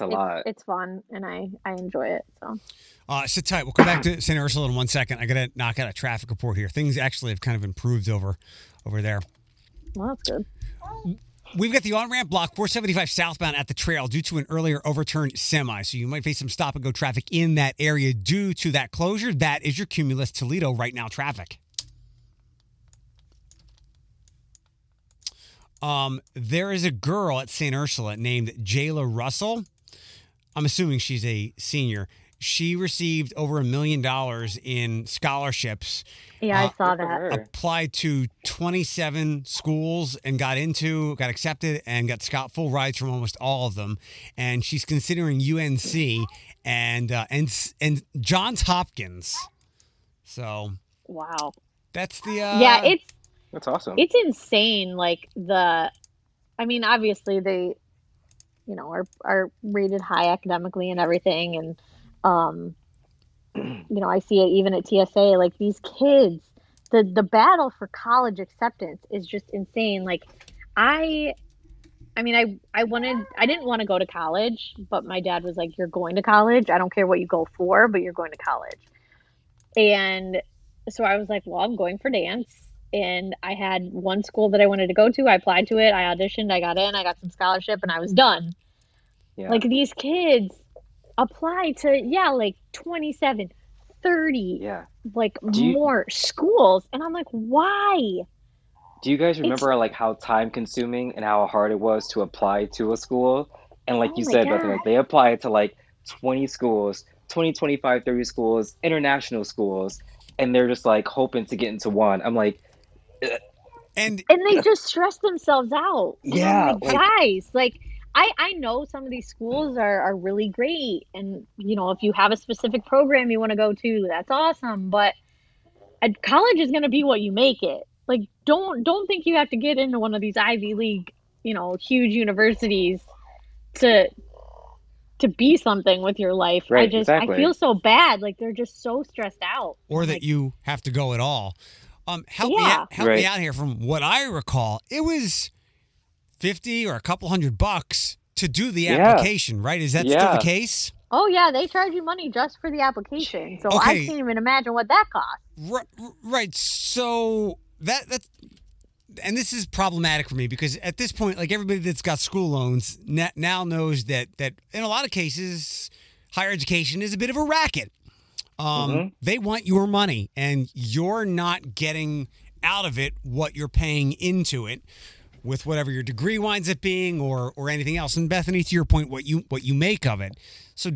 it's fun, and I enjoy it. So sit tight. We'll come back to St. Ursula in 1 second. I got to knock out a traffic report here. Things actually have kind of improved over there. Well, that's good. We've got the on-ramp blocked 475 southbound at the trail due to an earlier overturned semi. So you might face some stop-and-go traffic in that area due to that closure. That is your Cumulus Toledo right now traffic. There is a girl at St. Ursula named Jayla Russell. I'm assuming she's a senior. She received over $1 million in scholarships. Yeah, I saw that. Applied to 27 schools and got accepted and got full rides from almost all of them. And she's considering UNC and Johns Hopkins. So wow, that's the that's awesome. It's insane. Like obviously they, are rated high academically and everything and. I see it even at TSA, like these kids, the battle for college acceptance is just insane. Like I didn't want to go to college, but my dad was like, you're going to college. I don't care what you go for, but you're going to college. And so I was like, well, I'm going for dance. And I had one school that I wanted to go to. I applied to it. I auditioned, I got in, I got some scholarship and I was done. Yeah. Like these kids apply to 27, 30, more schools, and I'm like, why? Do you guys remember how time consuming and how hard it was to apply to a school? And like you said, Bethany, they applied to 20 schools, 20, 25, 30 schools, international schools, and they're just hoping to get into one. I'm like, and they just stress themselves out. Yeah, guys, I know some of these schools are really great. And, if you have a specific program you want to go to, that's awesome. But college is going to be what you make it. Like, don't think you have to get into one of these Ivy League, huge universities to be something with your life. Right, I feel so bad. Like, they're just so stressed out. Or that you have to go at all. Help me out here. From what I recall, it was $50 or a couple $100 to do the application, right? Is that still the case? Oh, yeah. They charge you money just for the application. So I can't even imagine what that costs. Right. So that's and this is problematic for me because at this point, everybody that's got school loans now knows that in a lot of cases, higher education is a bit of a racket. They want your money and you're not getting out of it what you're paying into it, with whatever your degree winds up being or anything else. And Bethany, to your point, what you make of it. So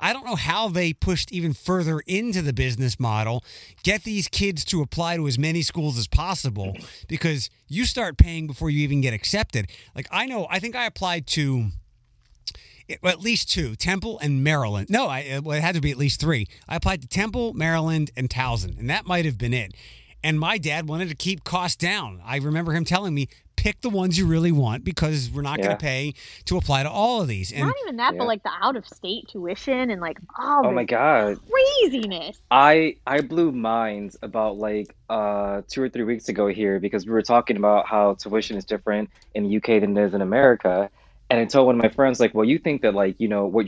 I don't know how they pushed even further into the business model, get these kids to apply to as many schools as possible, because you start paying before you even get accepted. I think I applied to at least two, Temple and Maryland. No, it had to be at least three. I applied to Temple, Maryland, and Towson, and that might have been it. And my dad wanted to keep costs down. I remember him telling me, pick the ones you really want because we're not going to pay to apply to all of these. And not even that, but the out-of-state tuition and oh my God, craziness. I blew minds about 2 or 3 weeks ago here because we were talking about how tuition is different in the UK than it is in America. And I told one of my friends, well, you think that what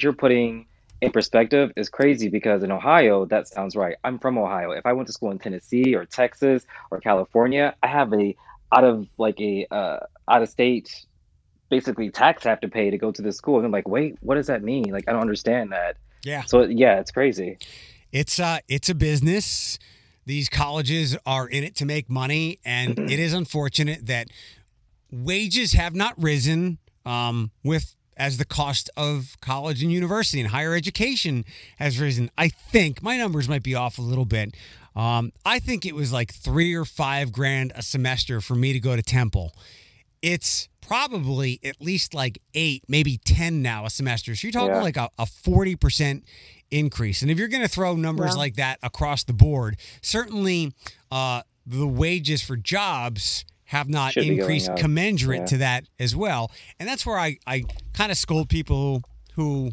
you're putting in perspective is crazy because in Ohio, that sounds right. I'm from Ohio. If I went to school in Tennessee or Texas or California, I have out of state, basically tax I have to pay to go to this school. And I'm like, wait, what does that mean? I don't understand that. Yeah. So it's crazy. It's a business. These colleges are in it to make money. And it is unfortunate that wages have not risen as the cost of college and university and higher education has risen. I think my numbers might be off a little bit. I think it was $3,000 or $5,000 a semester for me to go to Temple. It's probably at least 8, maybe 10 now a semester. So you're talking a 40% increase. And if you're going to throw numbers like that across the board, certainly the wages for jobs have not increased commensurate to that as well. And that's where I kind of scold people who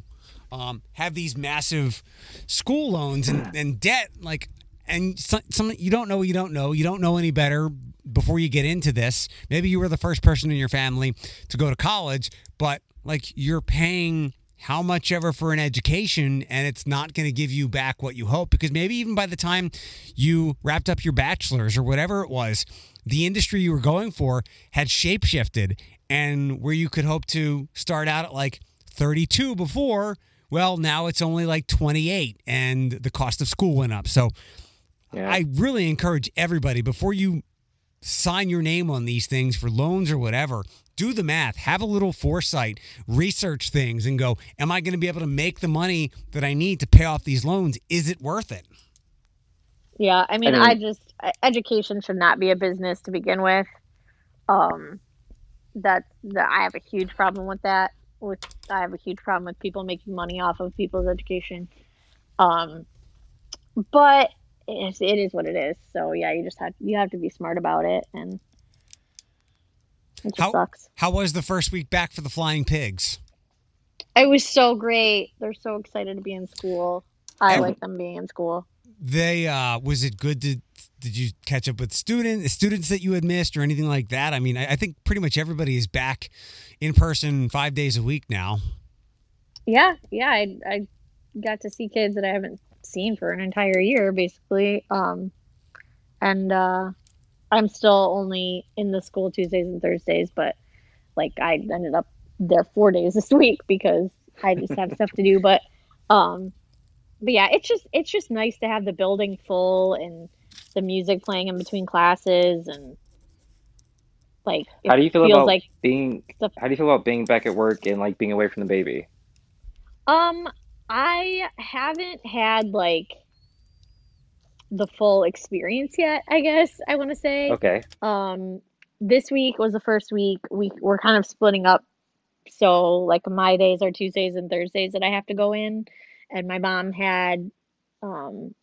have these massive school loans and debt. You don't know any better before you get into this. Maybe you were the first person in your family to go to college, but you're paying how much ever for an education, and it's not going to give you back what you hope, because maybe even by the time you wrapped up your bachelor's or whatever it was, the industry you were going for had shape-shifted, and where you could hope to start out at like 32 before, well, now it's only like 28, and the cost of school went up. So yeah. I really encourage everybody, before you sign your name on these things for loans or whatever, do the math, have a little foresight, research things, and go, am I going to be able to make the money that I need to pay off these loans? Is it worth it? Yeah, I mean, education should not be a business to begin with. I have a huge problem with that. I have a huge problem with people making money off of people's education. But it is what it is. So yeah, you have to be smart about it, and it just sucks. How was the first week back for the Flying Pigs? It was so great. They're so excited to be in school. I like them being in school. They was it good to? Did you catch up with students that you had missed or anything like that? I mean, I think pretty much everybody is back in person 5 days a week now. Yeah. I got to see kids that I haven't seen for an entire year, basically. I'm still only in the school Tuesdays and Thursdays, but like I ended up there 4 days this week because I just have stuff to do. But yeah, it's just nice to have the building full and the music playing in between classes, and like how do you feel about being back at work and like being away from the baby? I haven't had like the full experience yet, I guess I want to say. Okay. This week was the first week we're kind of splitting up, so like my days are Tuesdays and Thursdays that I have to go in, and my mom had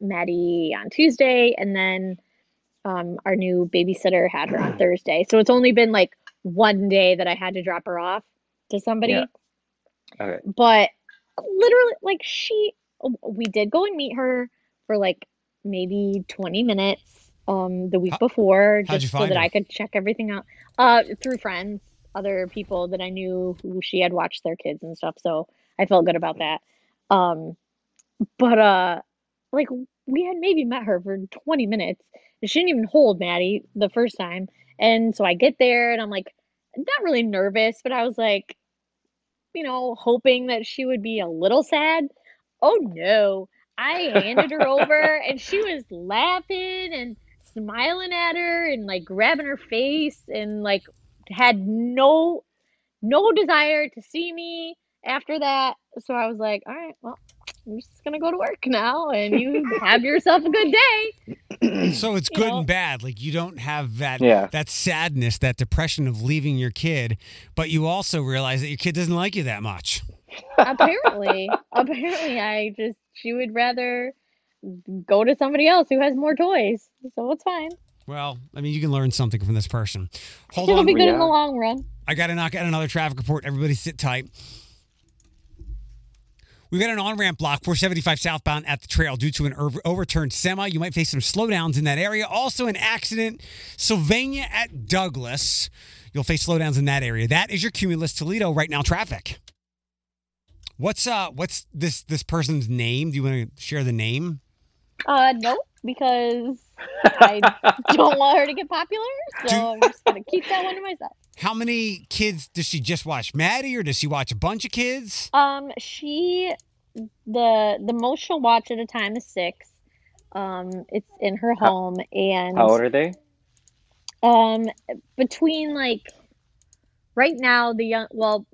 Maddie on Tuesday, and then our new babysitter had her on Thursday. So it's only been like one day that I had to drop her off to somebody. Yeah. Okay. But literally, like we did go and meet her for like maybe 20 minutes the week before, just so that I could check everything out through friends, other people that I knew who she had watched their kids and stuff. So I felt good about that. But we had maybe met her for 20 minutes. She didn't even hold Maddie the first time. And so I get there and I'm like, not really nervous, but I was like, hoping that she would be a little sad. Oh no. I handed her over and she was laughing and smiling at her and like grabbing her face and like had no desire to see me after that. So I was like, all right, well, I'm just going to go to work now, and you have yourself a good day. So it's good and bad. Like you don't have that sadness, that depression of leaving your kid, but you also realize that your kid doesn't like you that much. Apparently she would rather go to somebody else who has more toys. So it's fine. Well, I mean, you can learn something from this person. It'll be good in the long run. I got to knock out another traffic report. Everybody sit tight. We've got an on-ramp block, 475 southbound at the trail due to an overturned semi. You might face some slowdowns in that area. Also an accident, Sylvania at Douglas. You'll face slowdowns in that area. That is your Cumulus Toledo right now traffic. What's this person's name? Do you want to share the name? No, because I don't want her to get popular, so I'm just going to keep that one to myself. How many kids does she just watch? Maddie, or does she watch a bunch of kids? She the most she'll watch at a time is six. It's in her home, and how old are they? Between like right now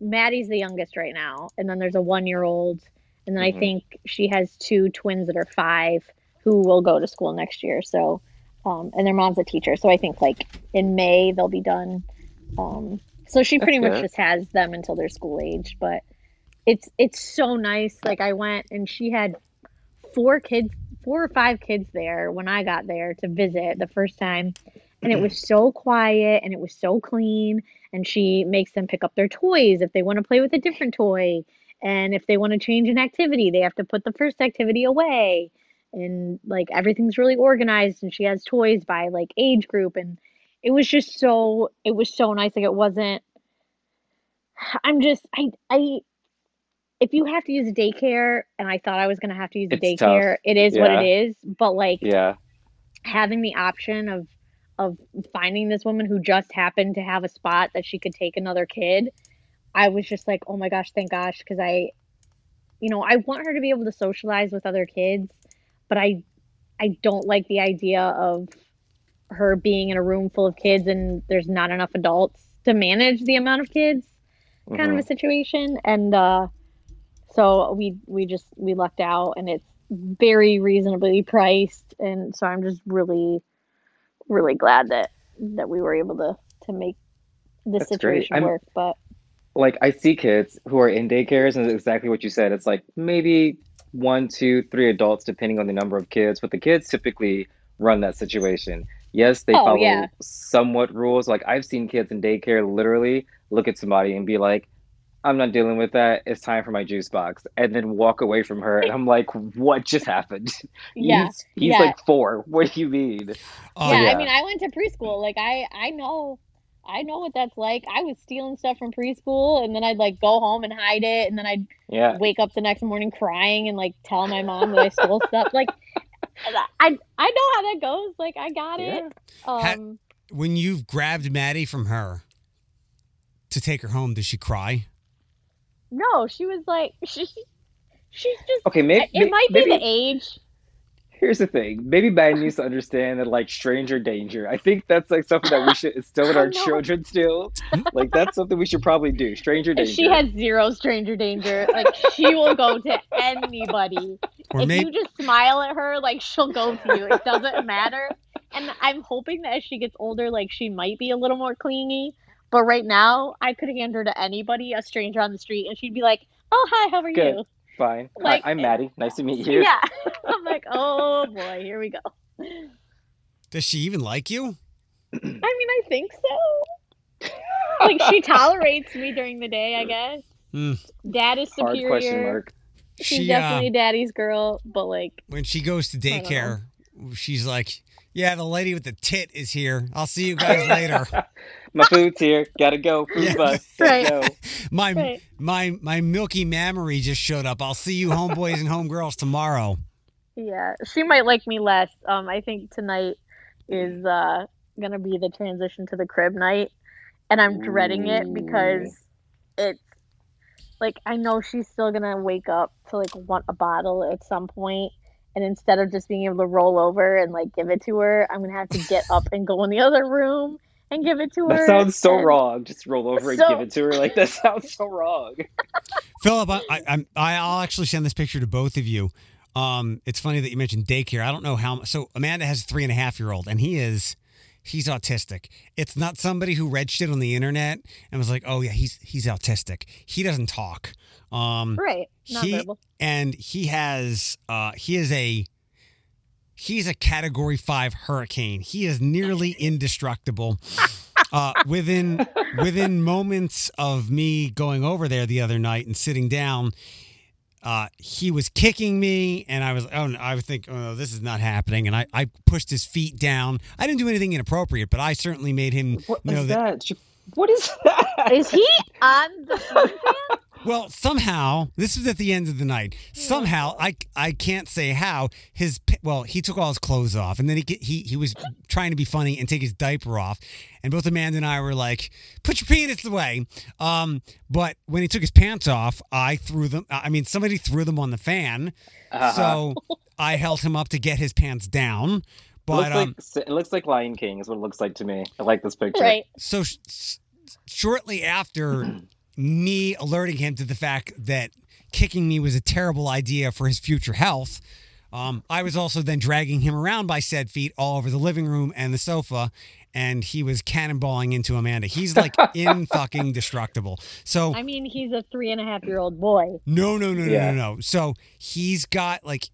Maddie's the youngest right now, and then there's a 1-year-old, and then I think she has two twins that are 5 who will go to school next year. So, and their mom's a teacher, so I think like in May they'll be done. So she pretty much just has them until they're school age, but it's so nice. Like I went and she had 4 or 5 kids there when I got there to visit the first time. And it was so quiet and it was so clean. And she makes them pick up their toys if they want to play with a different toy. And if they want to change an activity, they have to put the first activity away. And like everything's really organized, and she has toys by like age group, and it was so nice. Like it wasn't, I'm just, I if you have to use a daycare, and I thought I was going to have to use a daycare, tough. It is what it is. But like, having the option of finding this woman who just happened to have a spot that she could take another kid, I was just like, oh my gosh, thank gosh, because I want her to be able to socialize with other kids, but I don't like the idea of her being in a room full of kids and there's not enough adults to manage the amount of kids kind of a situation. And so we lucked out, and it's very reasonably priced. And so I'm just really, really glad that we were able to make this situation work. But like, I see kids who are in daycares, and it's exactly what you said. It's like maybe 1, 2, 3 adults, depending on the number of kids, but the kids typically run that situation. Yes, they follow somewhat rules. Like, I've seen kids in daycare literally look at somebody and be like, I'm not dealing with that. It's time for my juice box. And then walk away from her. And I'm like, what just happened? Yeah. He's like 4. What do you mean? I mean, I went to preschool. Like, I know what that's like. I was stealing stuff from preschool, and then I'd like go home and hide it. And then I'd wake up the next morning crying and like tell my mom that I stole stuff. Like, I know how that goes. Like, I got it. When you've grabbed Maddie from her to take her home, does she cry? No, she was like, she's just okay. Maybe it might be the age. Here's the thing. Maybe Maddie needs to understand that, like, stranger danger. I think that's like something that we should instill in our children still. Like, that's something we should probably do. Stranger danger. She has 0 stranger danger. Like, she will go to anybody. Or if you just smile at her, like, she'll go to you. It doesn't matter. And I'm hoping that as she gets older, like, she might be a little more clingy. But right now, I could hand her to anybody, a stranger on the street, and she'd be like, oh, hi, how are you? Fine. Like, hi, I'm Maddie. Nice to meet you. Yeah. I'm like, oh boy, here we go. Does she even like you? I mean, I think so. Like, she tolerates me during the day, I guess. Dad is superior. Hard question mark. She's definitely daddy's girl, but like, when she goes to daycare, she's like, yeah, the lady with the tit is here. I'll see you guys later. My food's here. Gotta go. Food bus. Right. Go. My milky mammary just showed up. I'll see you homeboys and homegirls tomorrow. Yeah, she might like me less. I think tonight is gonna be the transition to the crib night, and I'm dreading it because it's like, I know she's still gonna wake up to like want a bottle at some point. And instead of just being able to roll over and like give it to her, I'm gonna have to get up and go in the other room and give it to her. That sounds so wrong. Just roll over and give it to her. Like, that sounds so wrong. Philip, I'll actually send this picture to both of you. It's funny that you mentioned daycare. I don't know how. So Amanda has a 3.5-year-old, and he's autistic. It's not somebody who read shit on the internet and was like, oh yeah, he's autistic. He doesn't talk. Right. Nonverbal. And he's a category 5 hurricane. He is nearly indestructible. Within moments of me going over there the other night and sitting down, he was kicking me, and I was I would think this is not happening, and I pushed his feet down. I didn't do anything inappropriate, but I certainly made him know that. What is that? Is he on the phone? Well, somehow, this was at the end of the night. Somehow, I can't say how, he took all his clothes off, and then he was trying to be funny and take his diaper off, and both Amanda and I were like, put your penis away. But when he took his pants off, somebody threw them on the fan, so I held him up to get his pants down. But it looks like Lion King is what it looks like to me. I like this picture. Right. So shortly after me alerting him to the fact that kicking me was a terrible idea for his future health, I was also then dragging him around by said feet all over the living room and the sofa, and he was cannonballing into Amanda. He's like fucking destructible. So I mean, he's a 3.5-year-old boy. No. So he's got like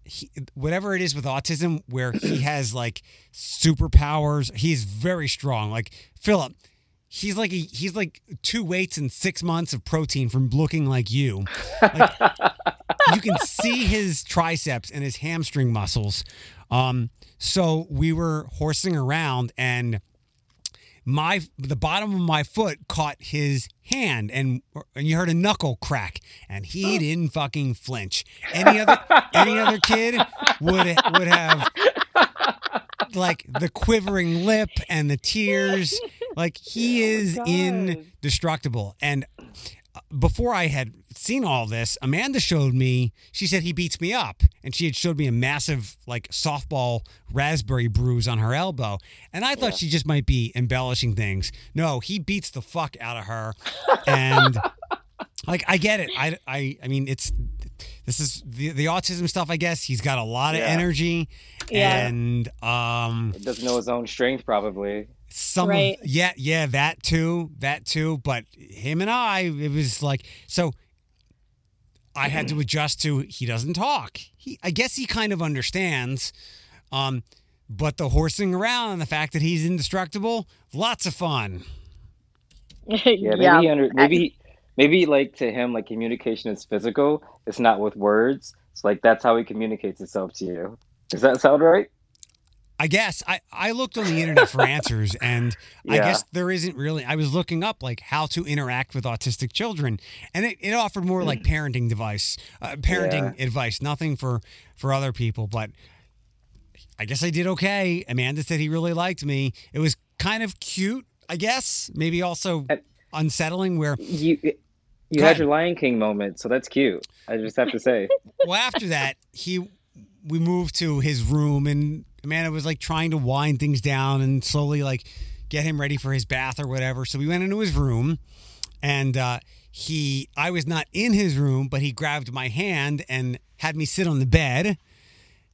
whatever it is with autism, where he has like superpowers. He's very strong. Like Philip, he's like 2 weights and 6 months of protein from looking like you. Like, you can see his triceps and his hamstring muscles. So we were horsing around, and the bottom of my foot caught his hand, and you heard a knuckle crack, and he didn't fucking flinch. Any other kid would have like the quivering lip and the tears. Like, he is indestructible. And before I had seen all this, Amanda showed me, she said, he beats me up. And she had showed me a massive, like, softball raspberry bruise on her elbow. And I thought she just might be embellishing things. No, he beats the fuck out of her. And, like, I get it. I mean, this is the autism stuff, I guess. He's got a lot of energy. Yeah. And he doesn't know his own strength, probably. That too. But him and I, it was like, so I had to adjust to, he doesn't talk. I guess he kind of understands, but the horsing around and the fact that he's indestructible, lots of fun. Maybe like to him, like, communication is physical. It's not with words. It's like, that's how he communicates himself to you. Does that sound right? I guess I looked on the internet for answers, and I guess there isn't really. I was looking up like how to interact with autistic children, and it offered more like parenting advice, nothing for other people. But I guess I did okay. Amanda said he really liked me. It was kind of cute, I guess. Maybe also unsettling where you had your Lion King moment, so that's cute. I just have to say. Well, after that, we moved to his room and. Amanda was like trying to wind things down and slowly like get him ready for his bath or whatever. So we went into his room, and I was not in his room, but he grabbed my hand and had me sit on the bed.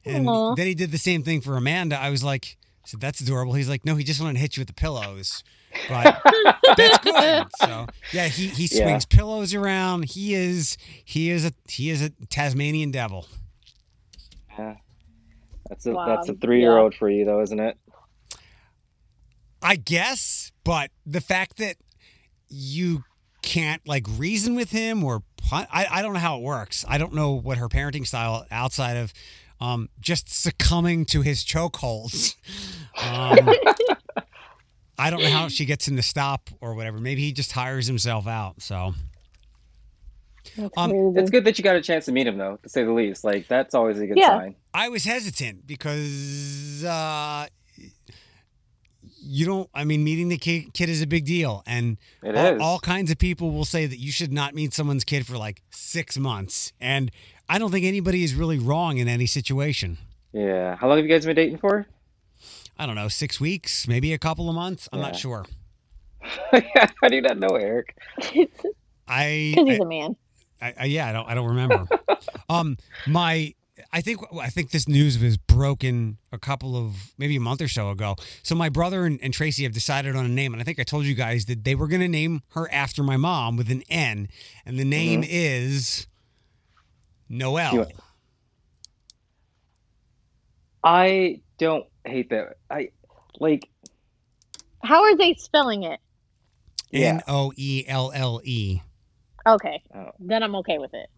And then he did the same thing for Amanda. I said, that's adorable. He's like, no, he just wanted to hit you with the pillows. But that's good. So yeah, he swings pillows around. He is a Tasmanian devil. Yeah. That's a 3-year-old for you, though, isn't it? I guess, but the fact that you can't, like, reason with him or I don't know how it works. I don't know what her parenting style outside of just succumbing to his chokeholds. I don't know how she gets him to stop or whatever. Maybe he just tires himself out, so... it's good that you got a chance to meet him, though, to say the least. Like, that's always a good sign. I was hesitant because meeting the kid is a big deal. And all kinds of people will say that you should not meet someone's kid for like 6 months. And I don't think anybody is really wrong in any situation. Yeah. How long have you guys been dating for? I don't know, 6 weeks, maybe a couple of months. I'm not sure. I do not know, Eric. Because he's a man. I don't remember. I think this news was broken maybe a month or so ago. So my brother and Tracy have decided on a name, and I think I told you guys that they were going to name her after my mom with an N, and the name is Noelle. I don't hate that. I like. How are they spelling it? Noelle. Okay, then I'm okay with it.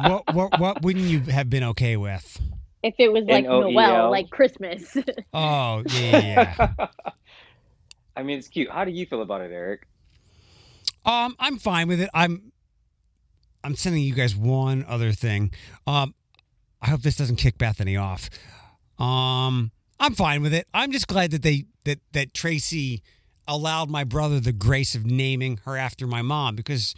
What wouldn't you have been okay with? If it was like Noel, like Christmas. Oh, yeah. I mean, it's cute. How do you feel about it, Eric? I'm fine with it. I'm sending you guys one other thing. I hope this doesn't kick Bethany off. I'm fine with it. I'm just glad that that Tracy allowed my brother the grace of naming her after my mom, because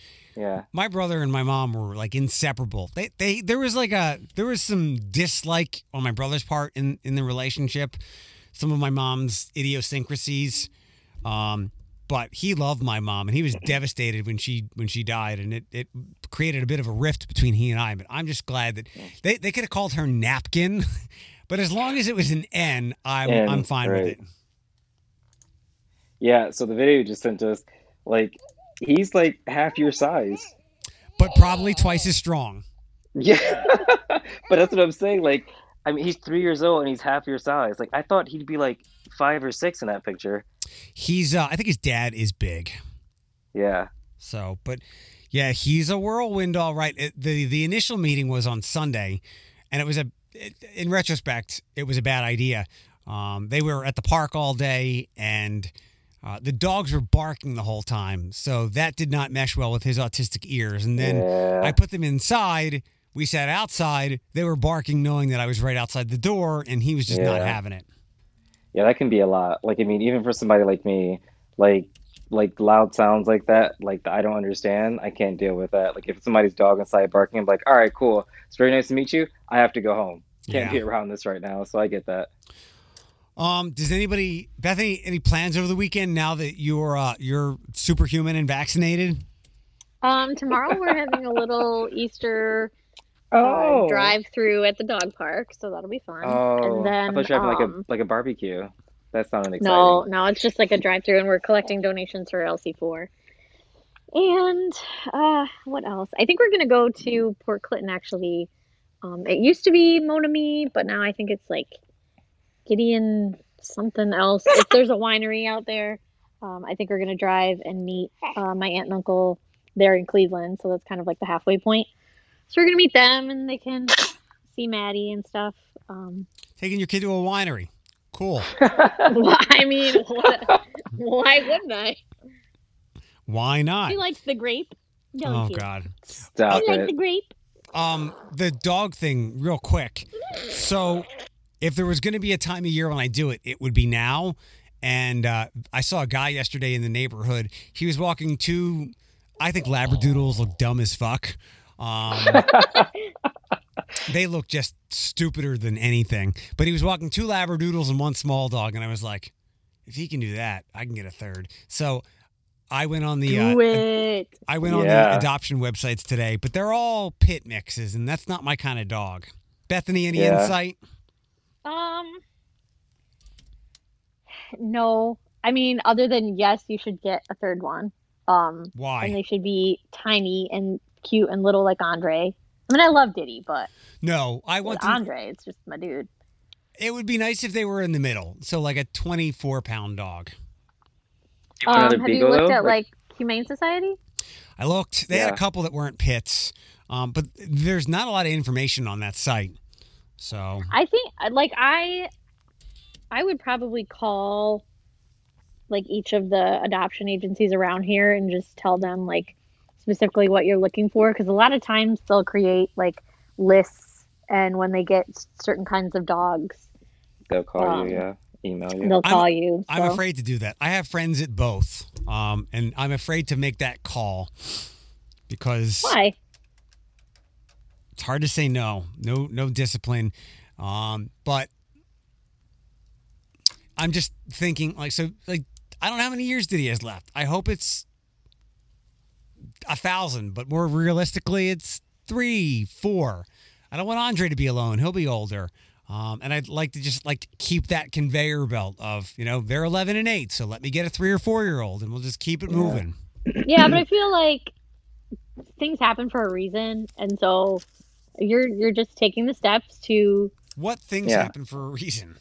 my brother and my mom were like inseparable. There was some dislike on my brother's part in the relationship, some of my mom's idiosyncrasies, but he loved my mom, and he was devastated when she died, and it created a bit of a rift between he and I. But I'm just glad that they could have called her Napkin, but as long as it was an N, I'm fine with it. Yeah, so the video you just sent us, like, he's like half your size. But probably twice as strong. Yeah. But that's what I'm saying. Like, I mean, he's 3 years old and he's half your size. Like, I thought he'd be like 5 or 6 in that picture. He's, I think his dad is big. Yeah. So, but yeah, he's a whirlwind, all right. The initial meeting was on Sunday, and in retrospect, it was a bad idea. They were at the park all day, and the dogs were barking the whole time. So that did not mesh well with his autistic ears. And then I put them inside. We sat outside. They were barking knowing that I was right outside the door, and he was just not having it. Yeah, that can be a lot. Like, I mean, even for somebody like me, like loud sounds like that, like I don't understand. I can't deal with that. Like if somebody's dog inside barking, I'm like, all right, cool. It's very nice to meet you. I have to go home. Can't be around this right now. So I get that. Does anybody, Bethany, any plans over the weekend now that you're superhuman and vaccinated? Tomorrow we're having a little Easter drive through at the dog park, so that'll be fun. Oh, and then I thought you were having like a barbecue. That's not an exciting. No, it's just like a drive-through, and we're collecting donations for LC4. And what else? I think we're going to go to Port Clinton, actually. It used to be Monomoy, but now I think it's like Gideon something else. If there's a winery out there, I think we're going to drive and meet my aunt and uncle there in Cleveland, so that's kind of like the halfway point. So we're going to meet them, and they can see Maddie and stuff. Taking your kid to a winery. Cool. Well, I mean, why wouldn't I? Why not? She likes the grape. Don't you? God. Stop it. She likes the grape. The dog thing, real quick. So, if there was going to be a time of year when I do it, it would be now. And I saw a guy yesterday in the neighborhood. He was walking two, I think Labradoodles look dumb as fuck. They look just stupider than anything. But he was walking two Labradoodles and one small dog, and I was like, if he can do that, I can get a third. So I went on the on the adoption websites today, but they're all pit mixes, and that's not my kind of dog. Bethany, any insight? No. I mean, other than yes, you should get a third one. Why? And they should be tiny and cute and little like Andre. I mean, I love Diddy, but no, I want Andre. It's just my dude. It would be nice if they were in the middle, so like a 24-pound dog. Have you looked at like Humane Society? I looked. They had a couple that weren't pits, but there's not a lot of information on that site. So I think like I would probably call like each of the adoption agencies around here and just tell them like specifically what you're looking for, because a lot of times they'll create like lists, and when they get certain kinds of dogs, they'll call you, email you. They'll call you. So. I'm afraid to do that. I have friends at both, and I'm afraid to make that call because why? It's hard to say no. No discipline, but I'm just thinking like so. Like I don't know how many years Diddy has left. I hope it's 1,000, but more realistically, it's 3, 4. I don't want Andre to be alone. He'll be older. And I'd like to just like keep that conveyor belt of, you know, they're 11 and 8. So let me get a 3 or 4-year-old and we'll just keep it moving. Yeah. But I feel like things happen for a reason. And so you're just taking the steps to what things happen for a reason.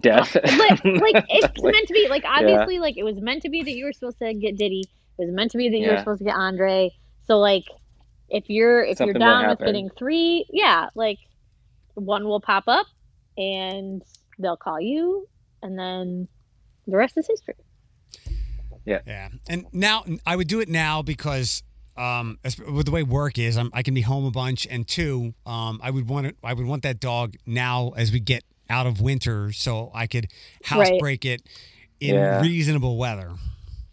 Death. Like it's meant to be like, obviously like it was meant to be that you were supposed to get Diddy. It was meant to be that you're supposed to get Andre. So like if something you're down with getting 3, like one will pop up and they'll call you, and then the rest is history. Yeah. Yeah. And now I would do it now because with the way work is, I can be home a bunch, and 2, I would want that dog now as we get out of winter so I could housebreak it in reasonable weather.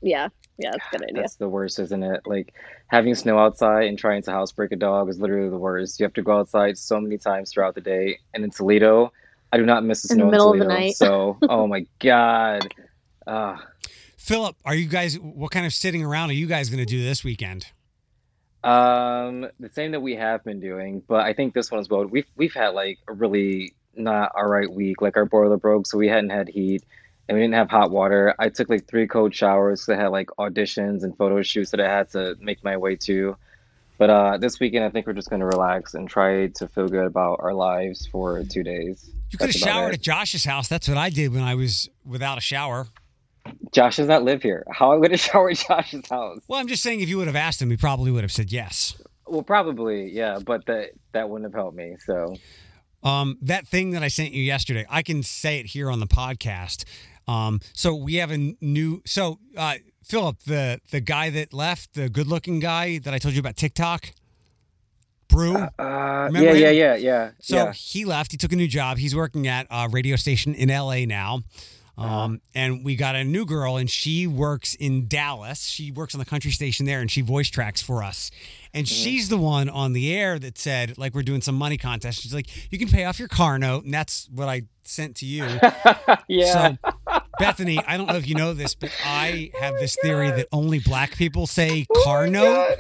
Yeah. Yeah, that's a good idea. That's the worst, isn't it? Like having snow outside and trying to housebreak a dog is literally the worst. You have to go outside so many times throughout the day. And in Toledo, I do not miss the snow in Toledo. In the middle of the night. So, oh my God. Philip, what kind of sitting around are you guys going to do this weekend? The same that we have been doing, but I think this one as well. We've had like a really not all right week. Like our boiler broke, so we hadn't had heat. And we didn't have hot water. I took like 3 cold showers. I had like auditions and photo shoots that I had to make my way to. But this weekend, I think we're just going to relax and try to feel good about our lives for 2 days. You could have showered at Josh's house. That's what I did when I was without a shower. Josh does not live here. How am I going to shower at Josh's house? Well, I'm just saying if you would have asked him, he probably would have said yes. Well, probably, yeah. But that wouldn't have helped me, so... That thing that I sent you yesterday, I can say it here on the podcast. So we have a new, Philip, the guy that left, the good looking guy that I told you about TikTok, Brew. Yeah. So he left, he took a new job. He's working at a radio station in LA now. And we got a new girl, and she works in Dallas. She works on the country station there, and she voice tracks for us. And she's the one on the air that said, like, we're doing some money contest. She's like, you can pay off your car note, and that's what I sent to you. So, Bethany, I don't know if you know this, but I have this theory that only black people say car note.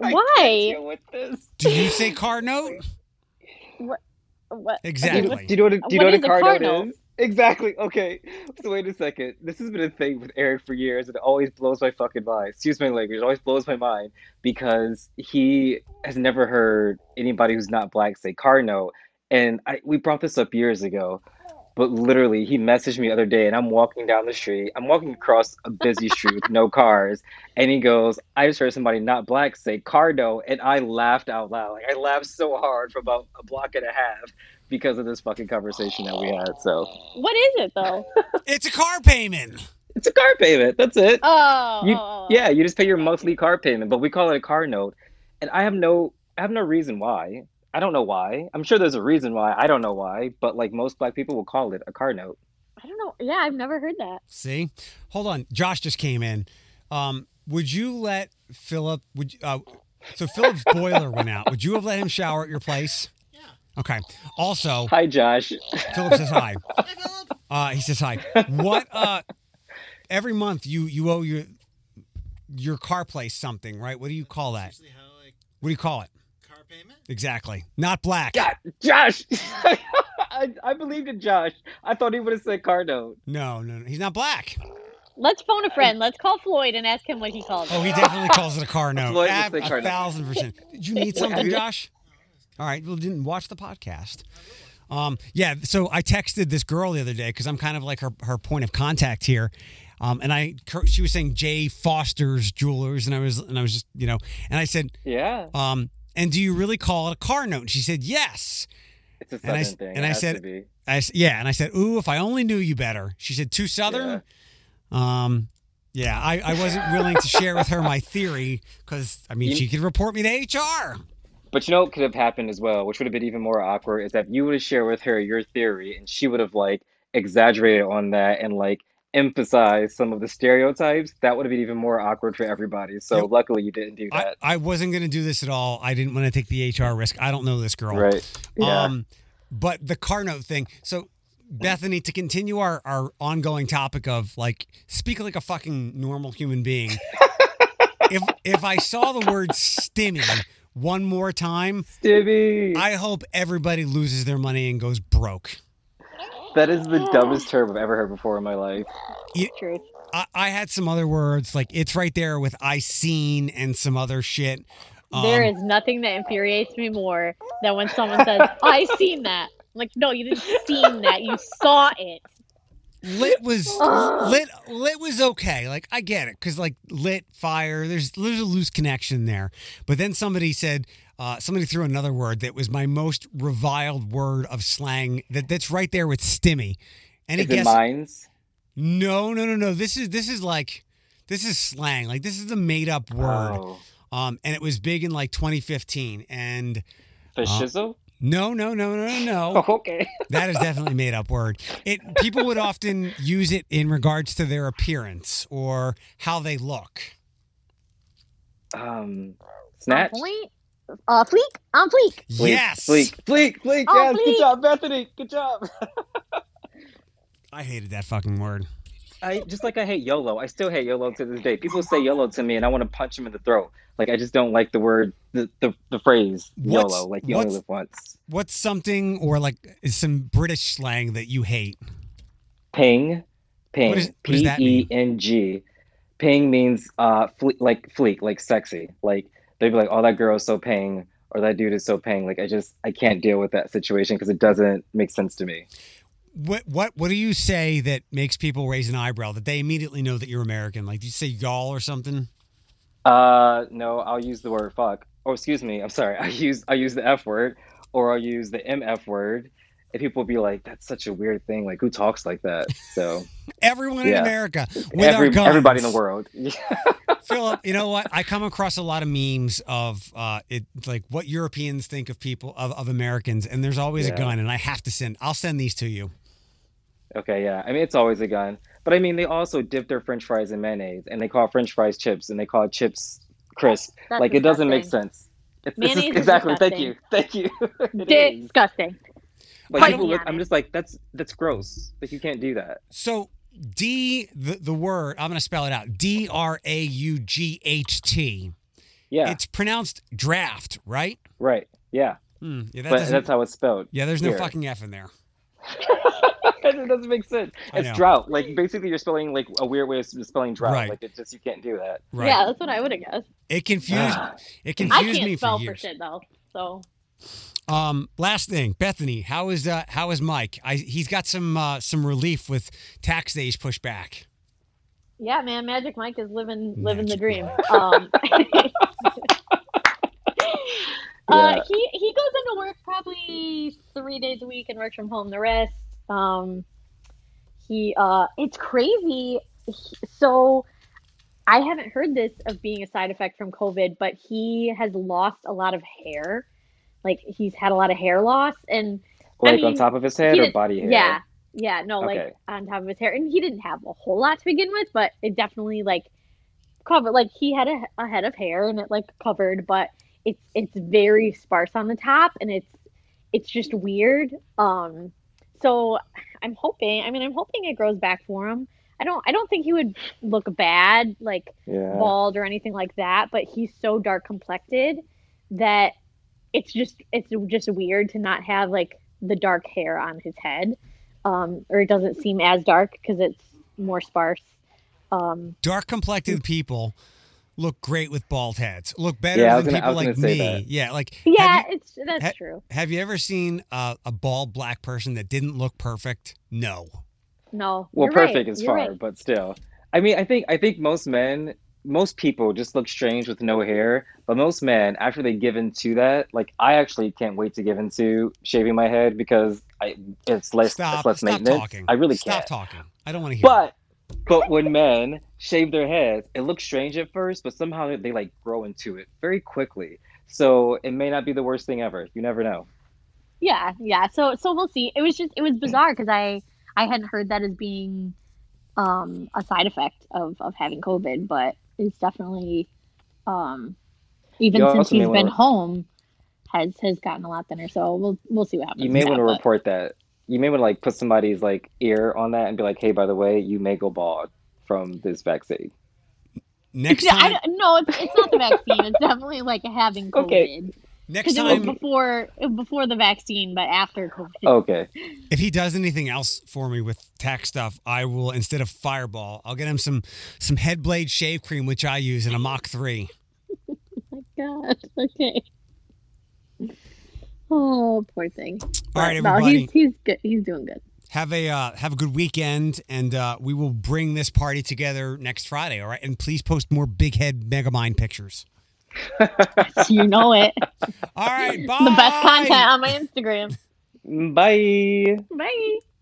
Why? Do you say car note? What? Exactly. Do you know what a car note is? Exactly. Okay. So wait a second. This has been a thing with Eric for years, and it always blows my fucking mind. Excuse my language. It always blows my mind because he has never heard anybody who's not black say car note. And we brought this up years ago, but literally he messaged me the other day, and I'm walking down the street. I'm walking across a busy street with no cars, and he goes, I just heard somebody not black say car note, and I laughed out loud. Like, I laughed so hard for about a block and a half because of this fucking conversation that we had. So what is it though? It's a car payment. It's a car payment. That's it. Yeah, you just pay your monthly car payment, but we call it a car note. And I have no reason why. I don't know why. I'm sure there's a reason why. I don't know why, but like most black people will call it a car note. I don't know. Yeah, I've never heard that. See? Hold on. Josh just came in. Would you let Philip so Philip's boiler went out. Would you have let him shower at your place? Okay. Also, hi Josh. Philip says hi. He says hi. What? Every month you owe your car place something, right? What do you call that? What do you call it? Car payment. Exactly. Not black. Josh. I believed in Josh. I thought he would have said car note. No. He's not black. Let's phone a friend. Let's call Floyd and ask him what he calls it. Oh, he definitely calls it a car note. Floyd would say car note. 1,000%. Did you need something, Josh? All right, well, didn't watch the podcast. So I texted this girl the other day because I'm kind of like her point of contact here, and she was saying Jay Foster's Jewelers, and I was just and I said yeah. And do you really call it a car note? And she said yes. It's a Southern thing. And I said yeah, and I said ooh, if I only knew you better. She said too Southern. Yeah. Yeah, I wasn't willing to share with her my theory because she could report me to HR. But you know what could have happened as well, which would have been even more awkward, is that you would have shared with her your theory, and she would have, exaggerated on that and, emphasized some of the stereotypes. That would have been even more awkward for everybody. So luckily you didn't do that. I wasn't going to do this at all. I didn't want to take the HR risk. I don't know this girl. Right. Yeah. But the car note thing. So, Bethany, to continue our ongoing topic of, speak like a fucking normal human being. If I saw the word stimmy one more time, Stibby, I hope everybody loses their money and goes broke. That is the dumbest term I've ever heard before in my life. Truth. I had some other words, it's right there with I seen and some other shit. There is nothing that infuriates me more than when someone says, I seen that. I'm like, no, you didn't seen that. You saw it. Lit was okay. I get it, because lit, fire, there's a loose connection there. But then somebody said, somebody threw another word that was my most reviled word of slang. That's right there with stimmy. And is it mines? No. This is slang. This is the made up word. Oh. And it was big in 2015. And the shizzle. No. Okay. That is definitely a made-up word. People would often use it in regards to their appearance or how they look. Snatch? Fleek? On fleek. Yes. Fleek. Yes. Fleek. Good job, Bethany. Good job. I hated that fucking word. I hate YOLO. I still hate YOLO to this day. People say YOLO to me, and I want to punch them in the throat. I just don't like the word, the phrase YOLO. You only live once. What's something or is some British slang that you hate? Ping. P-E-N-G. Ping means fleek, sexy. They'd be like, "Oh, that girl is so ping," or "That dude is so ping." I can't deal with that situation because it doesn't make sense to me. What do you say that makes people raise an eyebrow, that they immediately know that you're American? Do you say y'all or something? No, I'll use the word fuck. Oh, excuse me. I'm sorry. I use the F word. or I'll use the MF word, and people will be like, that's such a weird thing. Like, who talks like that? So everyone in America, with everybody in the world. Philip, you know what? I come across a lot of memes of like what Europeans think of people, of Americans, and there's always a gun, and I'll send these to you. Okay, yeah. I mean, it's always a gun. But I mean, they also dip their French fries in mayonnaise, and they call French fries chips, and they call chips crisp. That's like, disgusting. It doesn't make sense. Mayonnaise is exactly. Disgusting. Thank you. Disgusting. Like, people look, I'm just like, that's gross. Like, you can't do that. So the word, I'm going to spell it out. DRAUGHT. Yeah. It's pronounced draft, right? Right. Yeah. Yeah, that's how it's spelled. Yeah. There's no fucking F in there. It doesn't make sense. It's drought. Like, basically, you're spelling like a weird way of spelling drought. Right. Like, it's just, you can't do that. Right. Yeah, that's what I would have guessed. It confused me for years. I can't spell for shit though. So. Last thing, Bethany, how is Mike? He's got some relief with tax days pushback. Yeah, man, Magic Mike is living the dream. He goes into work probably 3 days a week and works from home the rest. It's crazy. So I haven't heard this of being a side effect from COVID, but he has lost a lot of hair. Like, he's had a lot of hair loss, and on top of his head or body hair? Yeah, no, okay. Like on top of his hair, and he didn't have a whole lot to begin with, but it definitely like covered. Like, he had a head of hair, and it like covered, but it's very sparse on the top, and it's just weird. So I'm hoping it grows back for him. I don't think he would look bad, like bald or anything like that, but he's so dark complected that. It's just weird to not have like the dark hair on his head, or it doesn't seem as dark because it's more sparse. Dark complected people look great with bald heads. Look better than people like me. That. Yeah, like true. Have you ever seen a bald black person that didn't look perfect? No. Well, perfect is far, but still, I mean, I think most men. Most people just look strange with no hair, but most men, after they give into that, like, I actually can't wait to give into shaving my head because it's less maintenance. Talking. I really can't. Stop talking. I don't want to hear it. But when men shave their heads, it looks strange at first, but somehow they like grow into it very quickly. So it may not be the worst thing ever. You never know. Yeah. So we'll see. It was bizarre because I hadn't heard that as being a side effect of having COVID, but is definitely, since he's been home, has gotten a lot thinner. So we'll see what happens. You may want to report that. You may want to like put somebody's like ear on that and be like, hey, by the way, you may go bald from this vaccine. Next time, it's not the vaccine. It's definitely like having COVID. Okay. Next time, it was before the vaccine, but after COVID. Okay. If he does anything else for me with tax stuff, I will, instead of Fireball, I'll get him some Head Blade shave cream, which I use in a Mach 3. Oh my God. Okay. Oh, poor thing. All right, everybody. No, he's good. He's doing good. Have a good weekend, and we will bring this party together next Friday. All right, and please post more Big Head Megamind pictures. You know it. All right, bye. The best content on my Instagram. Bye. Bye.